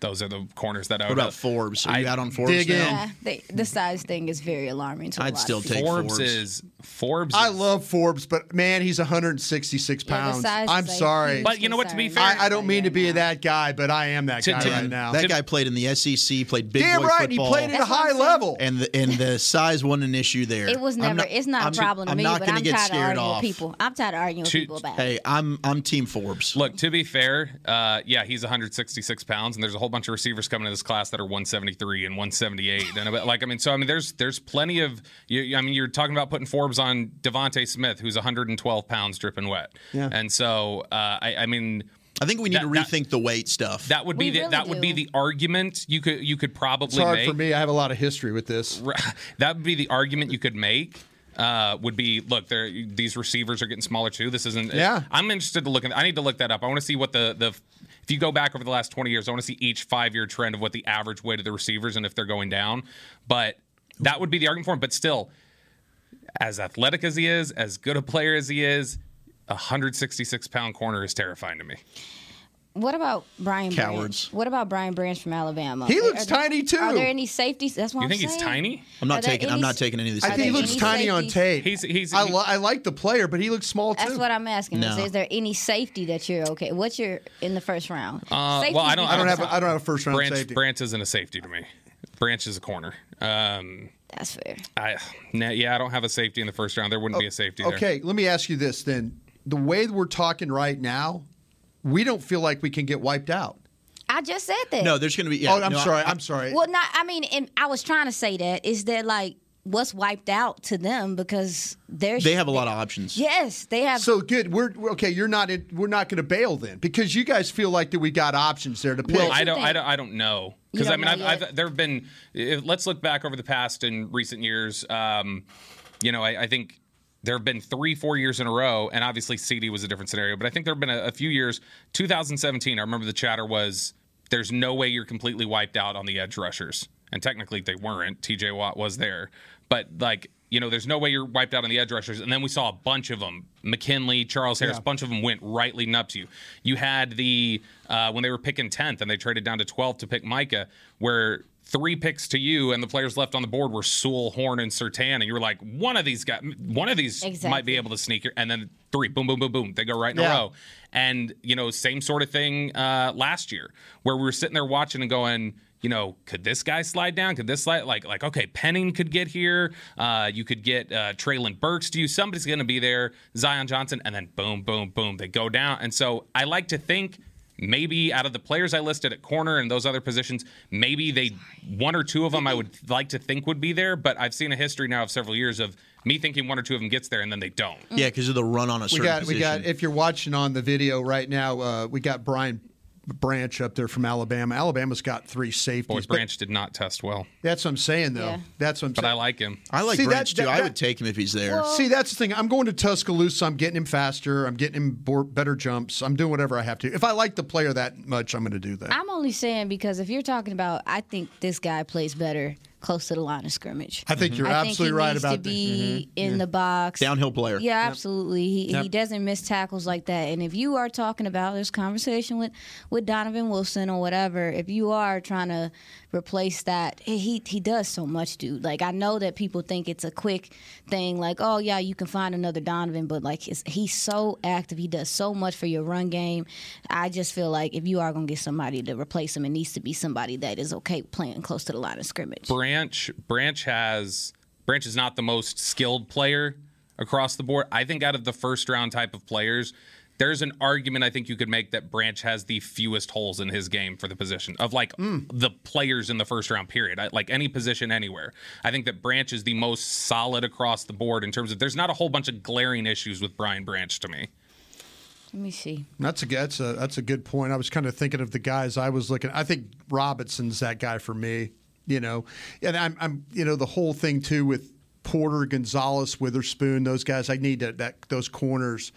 Those are the corners that I would. What about Forbes? Are you out on Forbes now? Yeah, the size thing is very alarming to a lot of people. I'd still take Forbes. Forbes. I love Forbs, but man, he's 166 pounds. Yeah, I'm sorry. But you know what, to be fair, I don't mean to be that guy, but I am that guy right now. That guy played in the SEC, played big boy football. Damn right, he played at a high level. And the size wasn't an issue there. It was never. It's not a problem to me, but I'm tired of arguing with people. I'm tired of arguing with people about it. Hey, I'm Team Forbes. Look, to be fair, yeah, he's 166 pounds, and there's a whole bunch of receivers coming to this class that are 173 and 178. And like, I mean, so I mean, there's plenty of. I mean, you're talking about putting Forbes on Devontae Smith, who's 112 pounds dripping wet. Yeah. And so, I mean, I think we need to rethink the weight stuff. That would be the argument you could probably make. It's hard for me. I have a lot of history with this. That would be the argument you could make. Would be, look, these receivers are getting smaller too. This isn't. Yeah. I'm interested to look at. I need to look that up. I want to see what the if you go back over the last 20 years, I want to see each 5-year trend of what the average weight of the receivers and if they're going down. But that would be the argument for him. But still, as athletic as he is, as good a player as he is, a 166-pound corner is terrifying to me. What about Brian Branch? Cowards. What about Brian Branch from Alabama? He looks tiny too. Are there any safeties? That's what I'm saying. You think he's tiny? I'm not taking any of these. I think he looks tiny on tape. I like the player, but he looks small too. That's what I'm asking. No. Is there any safety that you're okay? What's your in the first round? Well, I don't have a first round safety. Branch isn't a safety to me. Branch is a corner. That's fair. I don't have a safety in the first round. There wouldn't be a safety there. Okay, let me ask you this then. The way we're talking right now, we don't feel like we can get wiped out. I just said that. No, there's going to be. Yeah, I'm sorry. Well, I was trying to say that is that like what's wiped out to them because they have a lot of options. Yes, they have. So good. We're okay. We're not going to bail then because you guys feel like that we got options there to pick. Well, I don't know because I mean there have been. Let's look back over the past in recent years. I think. There have been 3-4 years in a row, and obviously CD was a different scenario, but I think there have been a few years. 2017, I remember the chatter was, there's no way you're completely wiped out on the edge rushers. And technically they weren't. TJ Watt was there. But, like, there's no way you're wiped out on the edge rushers. And then we saw a bunch of them. McKinley, Charles Harris, a bunch of them went rightly nuts to you. You had the, when they were picking 10th and they traded down to 12th to pick Micah, where 3 picks to you, and the players left on the board were Sewell, Horn, and Surtain, and you were like, one of these might be able to sneak here, and then 3, boom, boom, boom, boom, they go right in a row. And, same sort of thing last year, where we were sitting there watching and going, could this guy slide down? Could this slide? Like okay, Penning could get here. You could get Traylon Burks to you. Somebody's going to be there, Zion Johnson, and then boom, boom, boom, they go down. And so I like to think, maybe out of the players I listed at corner and those other positions, maybe one or two of them I would like to think would be there, but I've seen a history now of several years of me thinking one or two of them gets there and then they don't. Yeah, because of the run on a certain position. If you're watching on the video right now, we got Brian Branch up there from Alabama. Alabama's got 3 safeties. Boy, Branch did not test well. That's what I'm saying, though. Yeah. That's what I'm saying. But I like him. I like Branch, too. I would take him if he's there. Well, see, that's the thing. I'm going to Tuscaloosa. I'm getting him faster. I'm getting him better jumps. I'm doing whatever I have to. If I like the player that much, I'm going to do that. I'm only saying because if you're talking about I think this guy plays better close to the line of scrimmage. I think you're absolutely right about that. He needs to be in the box. Downhill player. Yeah, absolutely. He doesn't miss tackles like that. And if you are talking about this conversation with Donovan Wilson or whatever, if you are trying to replace that, he does so much, dude. Like, I know that people think it's a quick thing, like, oh, yeah, you can find another Donovan, but, like, he's so active. He does so much for your run game. I just feel like if you are going to get somebody to replace him, it needs to be somebody that is okay playing close to the line of scrimmage. Branch is not the most skilled player across the board. I think out of the first round type of players, there's an argument I think you could make that Branch has the fewest holes in his game for the position of the players in the first round period. Like any position anywhere, I think that Branch is the most solid across the board in terms of there's not a whole bunch of glaring issues with Brian Branch to me. Let me see. That's a good point. I was kind of thinking of the guys I was looking. I think Robinson's that guy for me. You know, and I'm you know, the whole thing too with Porter, Gonzalez, Witherspoon, those guys. I need those corners.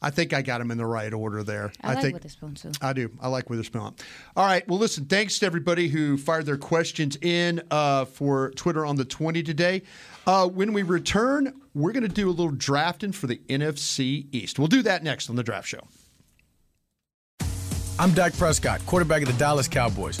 I think I got them in the right order there. I think Witherspoon too. I do. I like Witherspoon. All right. Well, listen. Thanks to everybody who fired their questions in for Twitter on the 20 today. When we return, we're going to do a little drafting for the NFC East. We'll do that next on the Draft Show. I'm Dak Prescott, quarterback of the Dallas Cowboys.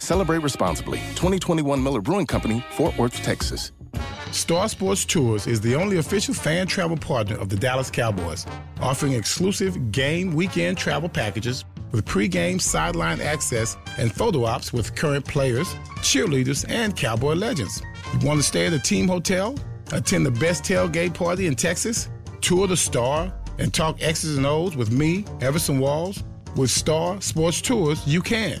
Celebrate responsibly. 2021 Miller Brewing Company, Fort Worth, Texas. Star Sports Tours is the only official fan travel partner of the Dallas Cowboys, offering exclusive game weekend travel packages with pregame sideline access and photo ops with current players, cheerleaders, and Cowboy legends. You want to stay at a team hotel, attend the best tailgate party in Texas, tour the Star, and talk X's and O's with me, Everson Walls? With Star Sports Tours, you can.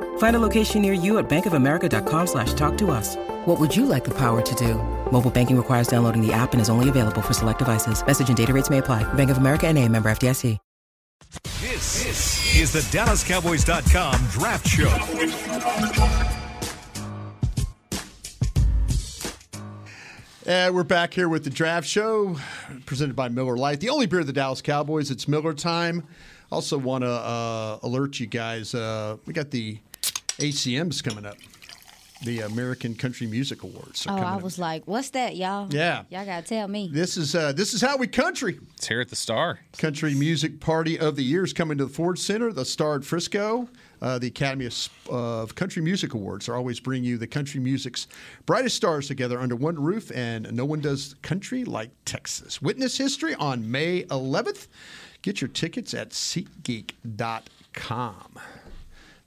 Find a location near you at bankofamerica.com/talktous. What would you like the power to do? Mobile banking requires downloading the app and is only available for select devices. Message and data rates may apply. Bank of America NA, member FDIC. This is the DallasCowboys.com Draft Show. We're back here with the Draft Show, presented by Miller Lite, the only beer of the Dallas Cowboys. It's Miller Time. Also want to alert you guys, we got the ACMs coming up. The American Country Music Awards. I was like, "What's that, y'all?" Yeah, y'all gotta tell me. This is how we country. It's here at the Star. Country Music Party of the Year is coming to the Ford Center, the Star at Frisco. The Academy of Country Music Awards are always bringing you the country music's brightest stars together under one roof, and no one does country like Texas. Witness history on May 11th. Get your tickets at SeatGeek.com.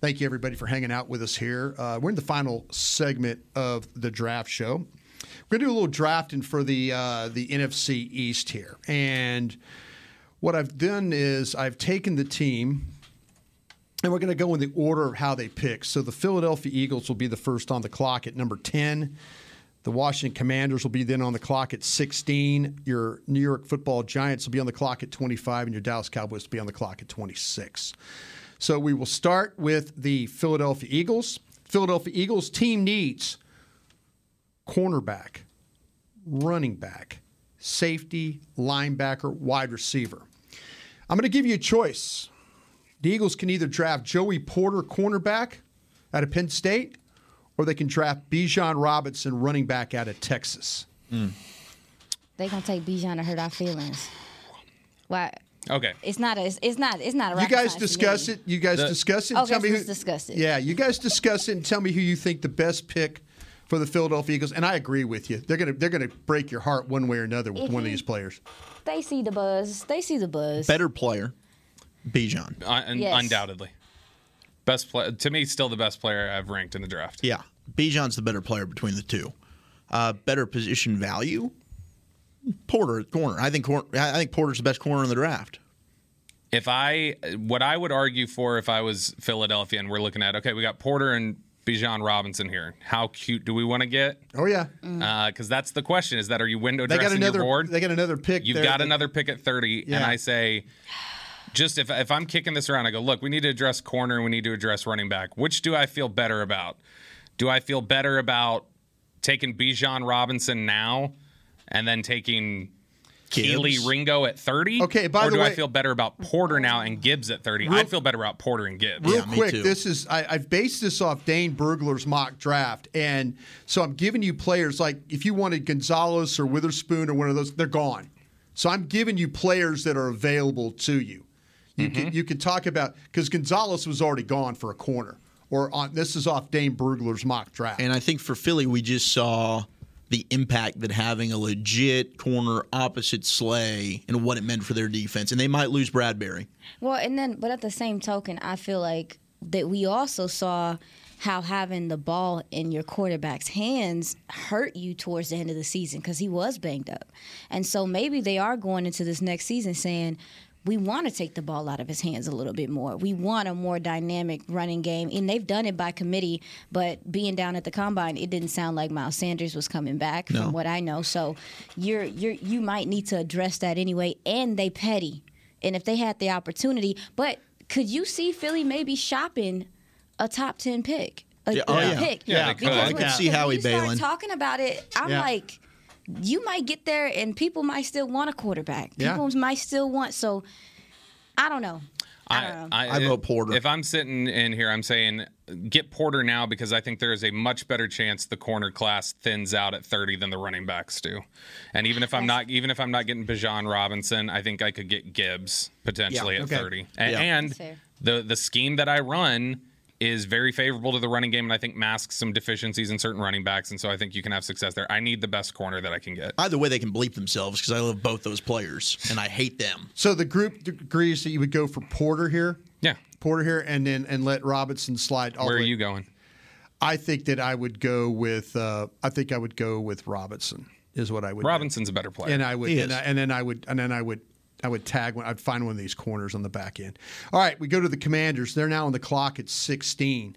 Thank you, everybody, for hanging out with us here. We're in the final segment of the Draft Show. We're going to do a little drafting for the NFC East here. And what I've done is I've taken the team And we're going to go in the order of how they pick. So the Philadelphia Eagles will be the first on the clock at number 10. The Washington Commanders will be then on the clock at 16. Your New York Football Giants will be on the clock at 25, and your Dallas Cowboys will be on the clock at 26. So we will start with the Philadelphia Eagles. Philadelphia Eagles team needs cornerback, running back, safety, linebacker, wide receiver. I'm going to give you a choice. The Eagles can either draft Joey Porter, cornerback, out of Penn State, or they can draft Bijan Robinson, running back out of Texas. Mm. They gonna take Bijan to hurt our feelings. Why? Okay. It's not a rocket science. You guys discuss it. Okay, let's discuss it. Yeah, you guys discuss it and tell me who you think the best pick for the Philadelphia Eagles. And I agree with you. They're gonna break your heart one way or another with one of these players. They see the buzz. Better player, Bijan. Yes. Undoubtedly. Best player to me, still the best player I've ranked in the draft. Yeah, Bijan's the better player between the two. Better position value. Porter at corner. I think Porter's the best corner in the draft. What I would argue for if I was Philadelphia and we're looking at, okay, we got Porter and Bijan Robinson here. How cute do we want to get? Oh yeah, because that's the question: is that are you window dressing your board? They got another pick. You've got another pick at 30, yeah. And I say. Just if I'm kicking this around, I go, look, we need to address corner and we need to address running back. Which do I feel better about? Do I feel better about taking Bijan Robinson now and then taking Kelee Ringo at 30? Okay, by the way. Or do I feel better about Porter now and Gibbs at 30? I feel better about Porter and Gibbs. Real quick, this is I've based this off Dane Brugler's mock draft, and so I'm giving you players like if you wanted Gonzalez or Witherspoon or one of those, they're gone. So I'm giving you players that are available to you. You can talk about because Gonzalez was already gone for a corner. This is off Dane Brugler's mock draft. And I think for Philly, we just saw the impact that having a legit corner opposite Slay and what it meant for their defense. And they might lose Bradbury. Well, but at the same token, I feel like that we also saw how having the ball in your quarterback's hands hurt you towards the end of the season because he was banged up. And so maybe they are going into this next season saying, we want to take the ball out of his hands a little bit more. We want a more dynamic running game. And they've done it by committee, but being down at the Combine, it didn't sound like Miles Sanders was coming back from what I know. So you might need to address that anyway. And they petty. And if they had the opportunity. But could you see Philly maybe shopping a top 10 pick? Pick? Yeah, because I can see Howie Bailyn. When you start talking about it, I'm like, you might get there, and people might still want a quarterback. People might still want. So, I don't know. I vote Porter. If I'm sitting in here, I'm saying get Porter now because I think there is a much better chance the corner class thins out at 30 than the running backs do. And even if I'm not getting Bijan Robinson, I think I could get Gibbs potentially at 30. And the scheme that I run is very favorable to the running game, and I think masks some deficiencies in certain running backs, and so I think you can have success there. I need the best corner that I can get. Either way, they can bleep themselves because I love both those players, and I hate them. So the group agrees that you would go for Porter here? Yeah. Porter here, and let Robinson slide. Where are you going? I think that I would go with Robinson is what I would. Robinson's a better player. And then I would tag one. I'd find one of these corners on the back end. All right, we go to the Commanders. They're now on the clock at 16.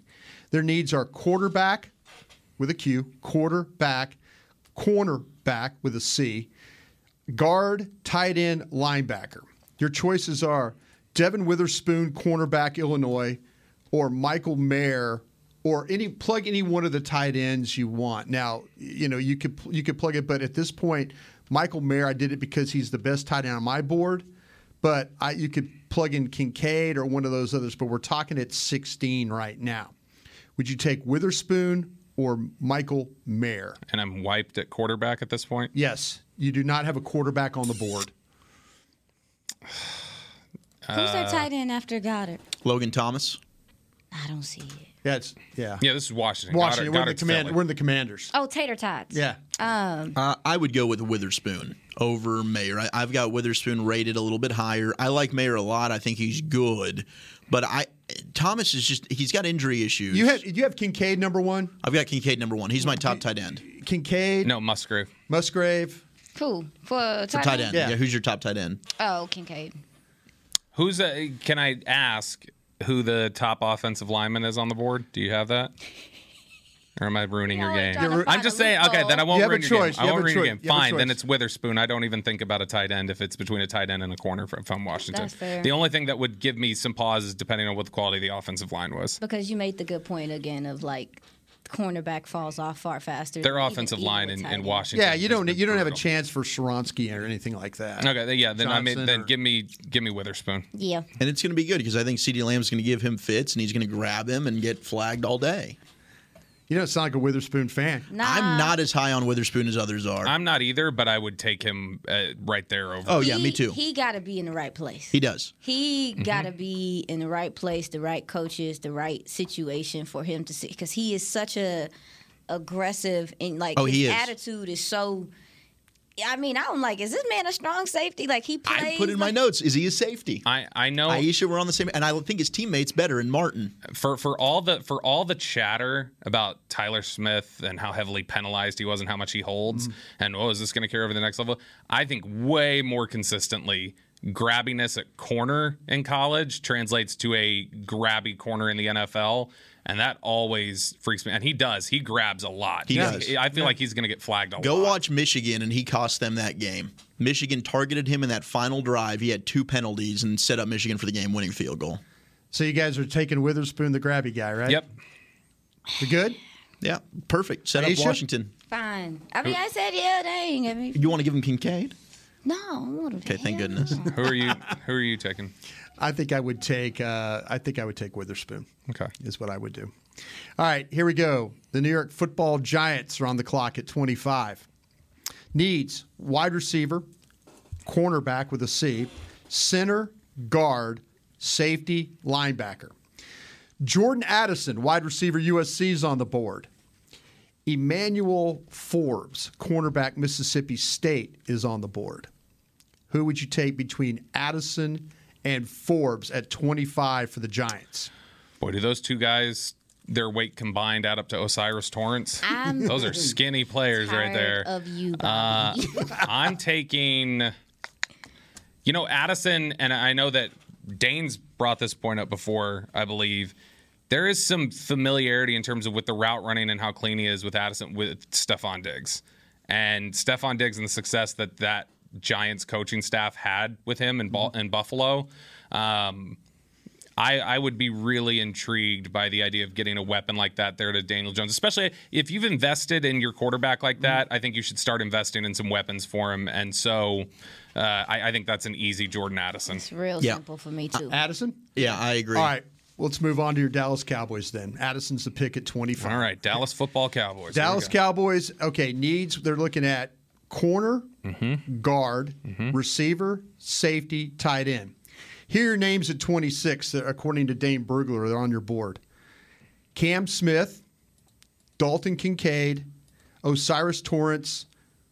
Their needs are quarterback with a Q, quarterback, cornerback with a C, guard, tight end, linebacker. Your choices are Devin Witherspoon, cornerback, Illinois, or Michael Mayer, or plug any one of the tight ends you want. Now, you could plug it, but at this point, Michael Mayer, I did it because he's the best tight end on my board, but you could plug in Kincaid or one of those others, but we're talking at 16 right now. Would you take Witherspoon or Michael Mayer? And I'm wiped at quarterback at this point? Yes. You do not have a quarterback on the board. Who's their tight end after Goddard? Logan Thomas. I don't see it. Yeah, this is Washington. We're in the Commanders. Oh, tater tots. Yeah. I would go with Witherspoon over Mayer. I've got Witherspoon rated a little bit higher. I like Mayer a lot. I think he's good. But Thomas is he's got injury issues. Do you have Kincaid number one? I've got Kincaid number one. He's my top tight end. Kincaid? No, Musgrave. Cool. For tight end. Yeah, who's your top tight end? Oh, Kincaid. Can I ask... who the top offensive lineman is on the board? Do you have that? Or am I ruining your game? I'm just saying, okay, then I won't ruin your game. I won't ruin your game. Fine, then it's Witherspoon. I don't even think about a tight end if it's between a tight end and a corner from Washington. That's fair. The only thing that would give me some pause is depending on what the quality of the offensive line was. Because you made the good point again of, like, cornerback falls off far faster. Their offensive line in Washington. Yeah, you don't have a chance for Sharonsky or anything like that. Okay, yeah, then give me Witherspoon. Yeah, and it's going to be good because I think CeeDee Lamb's going to give him fits and he's going to grab him and get flagged all day. You don't sound like a Witherspoon fan. Nah. I'm not as high on Witherspoon as others are. I'm not either, but I would take him right there over. Oh, yeah, me too. He got to be in the right place. He does. He got to be in the right place, the right coaches, the right situation for him to see. Because he is such a aggressive and, like, his attitude is so – I mean, I'm like, is this man a strong safety? Like, he plays. I put in my notes, is he a safety? I know Aisha, we're on the same, and I think his teammate's better in Martin. For all the chatter about Tyler Smith and how heavily penalized he was and how much he holds, and is this going to carry over the next level? I think way more consistently, grabbiness at corner in college translates to a grabby corner in the NFL. And that always freaks me. And he does. He grabs a lot. He does. I feel like he's going to get flagged a lot. Go watch Michigan, and he cost them that game. Michigan targeted him in that final drive. He had 2 penalties and set up Michigan for the game-winning field goal. So you guys are taking Witherspoon, the grabby guy, right? Yep. You're good? Yeah, perfect. Set up Washington. Fine. I mean, I said, yeah, dang. I mean, you want to give him Kincaid? No. Okay, thank goodness. No. Who are you taking? I think I would take Witherspoon. Okay. Is what I would do. All right, here we go. The New York Football Giants are on the clock at 25. Needs wide receiver, cornerback with a C, center, guard, safety, linebacker. Jordan Addison, wide receiver, USC, is on the board. Emmanuel Forbes, cornerback, Mississippi State, is on the board. Who would you take between Addison and Forbes at 25 for the Giants? Boy, do those two guys, their weight combined, add up to O'Cyrus Torrence? Those are skinny players right there. Of you, Bobby. I'm taking, Addison, and I know that Dane's brought this point up before, I believe. There is some familiarity in terms of with the route running and how clean he is with Addison, with Stephon Diggs. And Stephon Diggs and the success that Giants coaching staff had with him in Buffalo. I would be really intrigued by the idea of getting a weapon like that there to Daniel Jones, especially if you've invested in your quarterback like that. I think you should start investing in some weapons for him. And so I think that's an easy Jordan Addison. It's real simple for me, too. Addison? Yeah, I agree. All right. Let's move on to your Dallas Cowboys then. Addison's the pick at 25. All right, Dallas football Cowboys. Dallas Cowboys, okay, needs, they're looking at corner, guard, receiver, safety, tight end. Here are your names at 26, according to Dane Brugler. They're on your board. Cam Smith, Dalton Kincaid, O'Cyrus Torrence,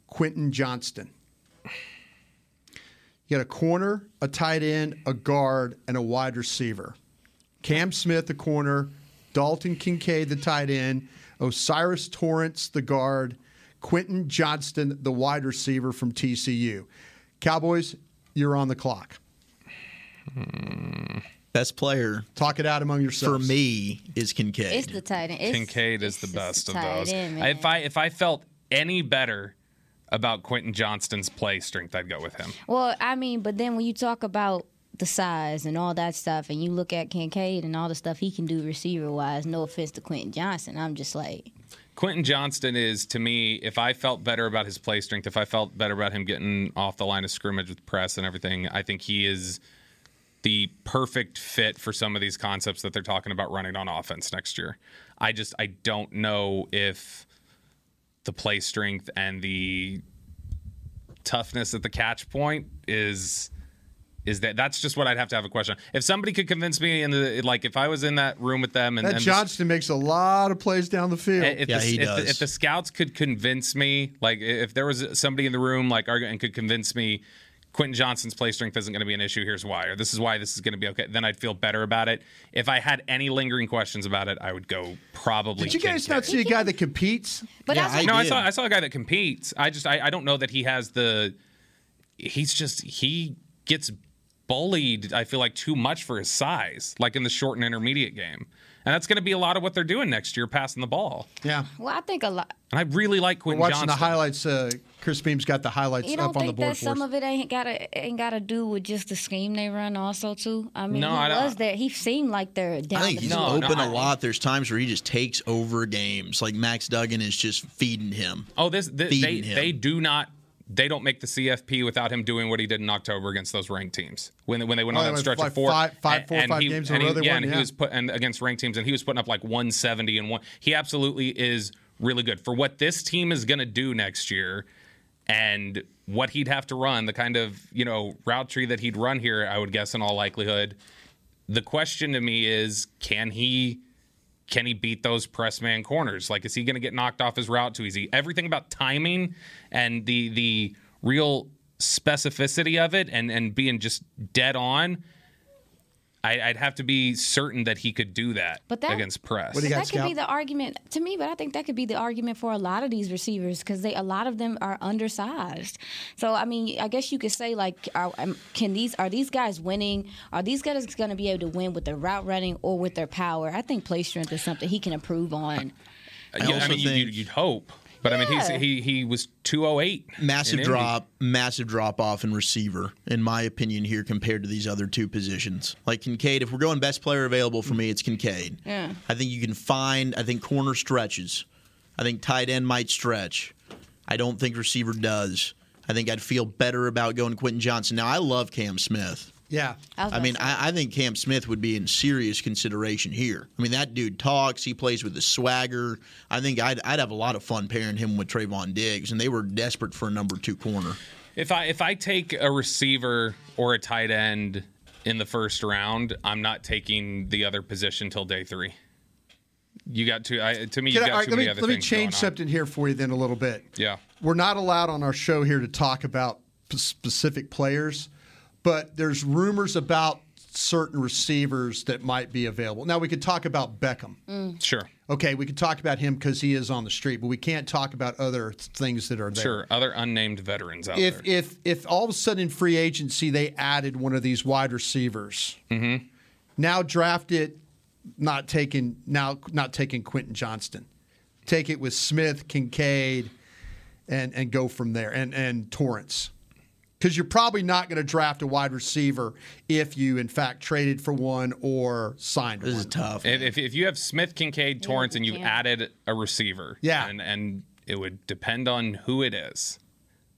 Quentin Johnson. You got a corner, a tight end, a guard, and a wide receiver. Cam Smith, the corner, Dalton Kincaid, the tight end, O'Cyrus Torrence, the guard, Quentin Johnson, the wide receiver from TCU. Cowboys, you're on the clock. Best player. Talk it out among yourselves. For me, is Kincaid. It's the tight end. Kincaid is the best of those. If I felt any better about Quentin Johnston's play strength, I'd go with him. Well, I mean, but then when you talk about the size and all that stuff, and you look at Kincaid and all the stuff he can do receiver-wise, no offense to Quentin Johnson, I'm just like... Quentin Johnson is, to me, if I felt better about his play strength, if I felt better about him getting off the line of scrimmage with press and everything, I think he is the perfect fit for some of these concepts that they're talking about running on offense next year. I don't know if the play strength and the toughness at the catch point that's just what I'd have to have a question. If somebody could convince me, if I was in that room with them, and Johnston makes a lot of plays down the field. He does. If the scouts could convince me, like if there was somebody in the room, like and could convince me, Quentin Johnston's play strength isn't going to be an issue. Here's why, or this is why this is going to be okay. Then I'd feel better about it. If I had any lingering questions about it, I would go probably. Did you guys not see a guy that competes? But yeah, I saw a guy that competes. I don't know that he has the. He gets bullied, I feel like, too much for his size, like in the short and intermediate game. And that's going to be a lot of what they're doing next year, passing the ball. Yeah. Well, I think a lot. And I really like Quentin Johnson. Watching the highlights, Chris Beam's got the highlights up on the board. You don't think that some of it ain't got to do with just the scheme they run also, too? I mean, he seemed like they're down. I think he's open a lot. There's times where he just takes over games. Like Max Duggan is just feeding him. Oh, they don't make the CFP without him doing what he did in October against those ranked teams when they went on that stretch of five games in a row. He was putting against ranked teams, and he was putting up like 170 and one. He absolutely is really good for what this team is going to do next year, and what he'd have to run, the kind of route tree that he'd run here. I would guess in all likelihood, the question to me is, can he beat those press man corners? Like, is he going to get knocked off his route too easy? Everything about timing and the real specificity of it and being just dead on, I'd have to be certain that he could do that, against press. That could be the argument to me, but I think that could be the argument for a lot of these receivers because a lot of them are undersized. So, I mean, I guess you could say, like, are these guys winning? Are these guys going to be able to win with their route running or with their power? I think play strength is something he can improve on. You'd hope. But, yeah. I mean, he was 208. Massive drop off in receiver, in my opinion, here compared to these other two positions. Like Kincaid, if we're going best player available for me, it's Kincaid. Yeah. I think corner stretches. I think tight end might stretch. I don't think receiver does. I think I'd feel better about going Quentin Johnson. Now, I love Cam Smith. Yeah. I think Cam Smith would be in serious consideration here. I mean, that dude talks. He plays with a swagger. I think I'd have a lot of fun pairing him with Trayvon Diggs, and they were desperate for a number two corner. If I take a receiver or a tight end in the first round, I'm not taking the other position till day three. Let me change something here for you then a little bit. Yeah. We're not allowed on our show here to talk about specific players. But there's rumors about certain receivers that might be available. Now, we could talk about Beckham. Mm. Sure. Okay, we could talk about him because he is on the street, but we can't talk about other things that are there. Sure, other unnamed veterans out there. If all of a sudden in free agency they added one of these wide receivers, mm-hmm. now draft it, not taking Quentin Johnston. Take it with Smith, Kincaid, and go from there, and Torrance. Because you're probably not going to draft a wide receiver if you, in fact, traded for one or signed one. This is tough. If you have Smith, Kincaid, Torrance, and you've added a receiver, and it would depend on who it is.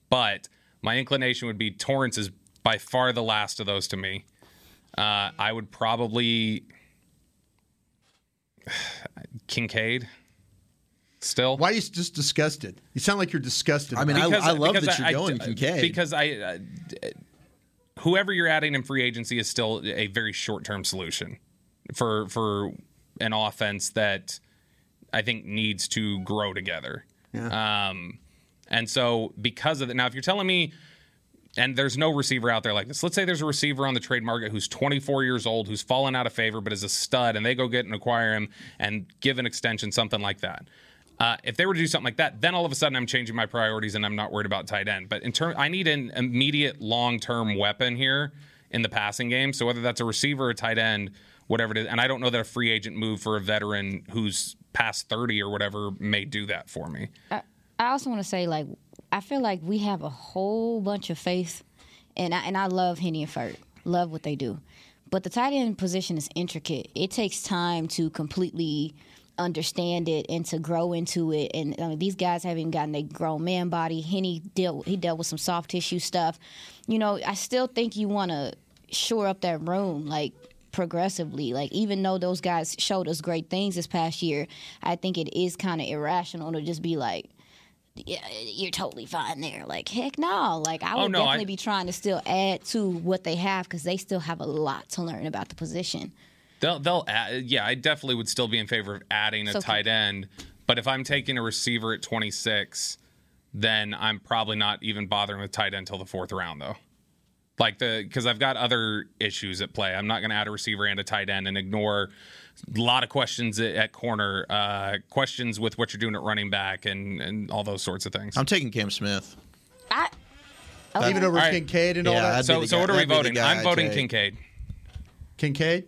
But my inclination would be Torrance is by far the last of those to me. I would probably Kincaid. Still, why are you just disgusted? You sound like you're disgusted. I mean, I love that you're going Kincaid because whoever you're adding in free agency is still a very short-term solution for an offense that I think needs to grow together. Yeah. And so because of that, now if you're telling me, and there's no receiver out there like this. Let's say there's a receiver on the trade market who's 24 years old, who's fallen out of favor, but is a stud, and they go get and acquire him and give an extension, something like that. If they were to do something like that, then all of a sudden I'm changing my priorities and I'm not worried about tight end. But I need an immediate long-term weapon here in the passing game. So whether that's a receiver or a tight end, whatever it is, and I don't know that a free agent move for a veteran who's past 30 or whatever may do that for me. I also want to say, like, I feel like we have a whole bunch of faith, and I love Henny and Furt, love what they do. But the tight end position is intricate. It takes time to completely understand it and to grow into it, and I mean, these guys haven't gotten a grown man body. He dealt with some soft tissue stuff. I still think you want to shore up that room, like, progressively. Like, even though those guys showed us great things this past year, I think it is kind of irrational to just be like, yeah, you're totally fine there. Like, heck no. Like, I would definitely be trying to still add to what they have because they still have a lot to learn about the position. They'll add, yeah, I definitely would still be in favor of adding a tight end. But if I'm taking a receiver at 26, then I'm probably not even bothering with tight end until the fourth round, though. Like, because I've got other issues at play. I'm not going to add a receiver and a tight end and ignore a lot of questions at corner, questions with what you're doing at running back and all those sorts of things. I'm taking Cam Smith. I Even over Kincaid and all that. So what are we voting? I'm voting Kincaid. Kincaid?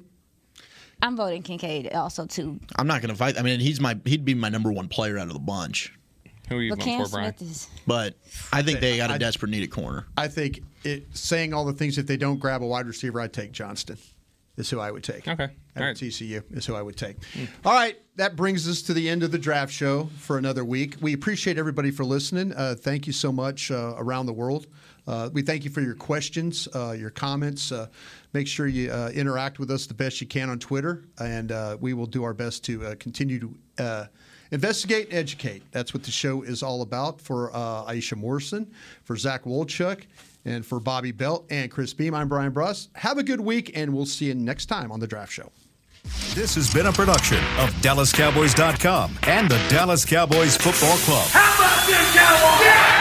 I'm voting Kincaid also, too. I'm not going to fight. I mean, he'd be my number one player out of the bunch. Who are you voting for, Brian? But I think they got a desperate need at corner. I think saying all the things, if they don't grab a wide receiver, I'd take Johnston. Is who I would take. Okay. All right. TCU is who I would take. All right. That brings us to the end of the draft show for another week. We appreciate everybody for listening. Thank you so much around the world. We thank you for your questions, your comments. Make sure you interact with us the best you can on Twitter, and we will do our best to continue to investigate and educate. That's what the show is all about. For Aisha Morrison, for Zach Wolchuk, and for Bobby Belt and Chris Beam, I'm Brian Bruss. Have a good week, and we'll see you next time on The Draft Show. This has been a production of DallasCowboys.com and the Dallas Cowboys Football Club. How about this, Cowboys? Yeah!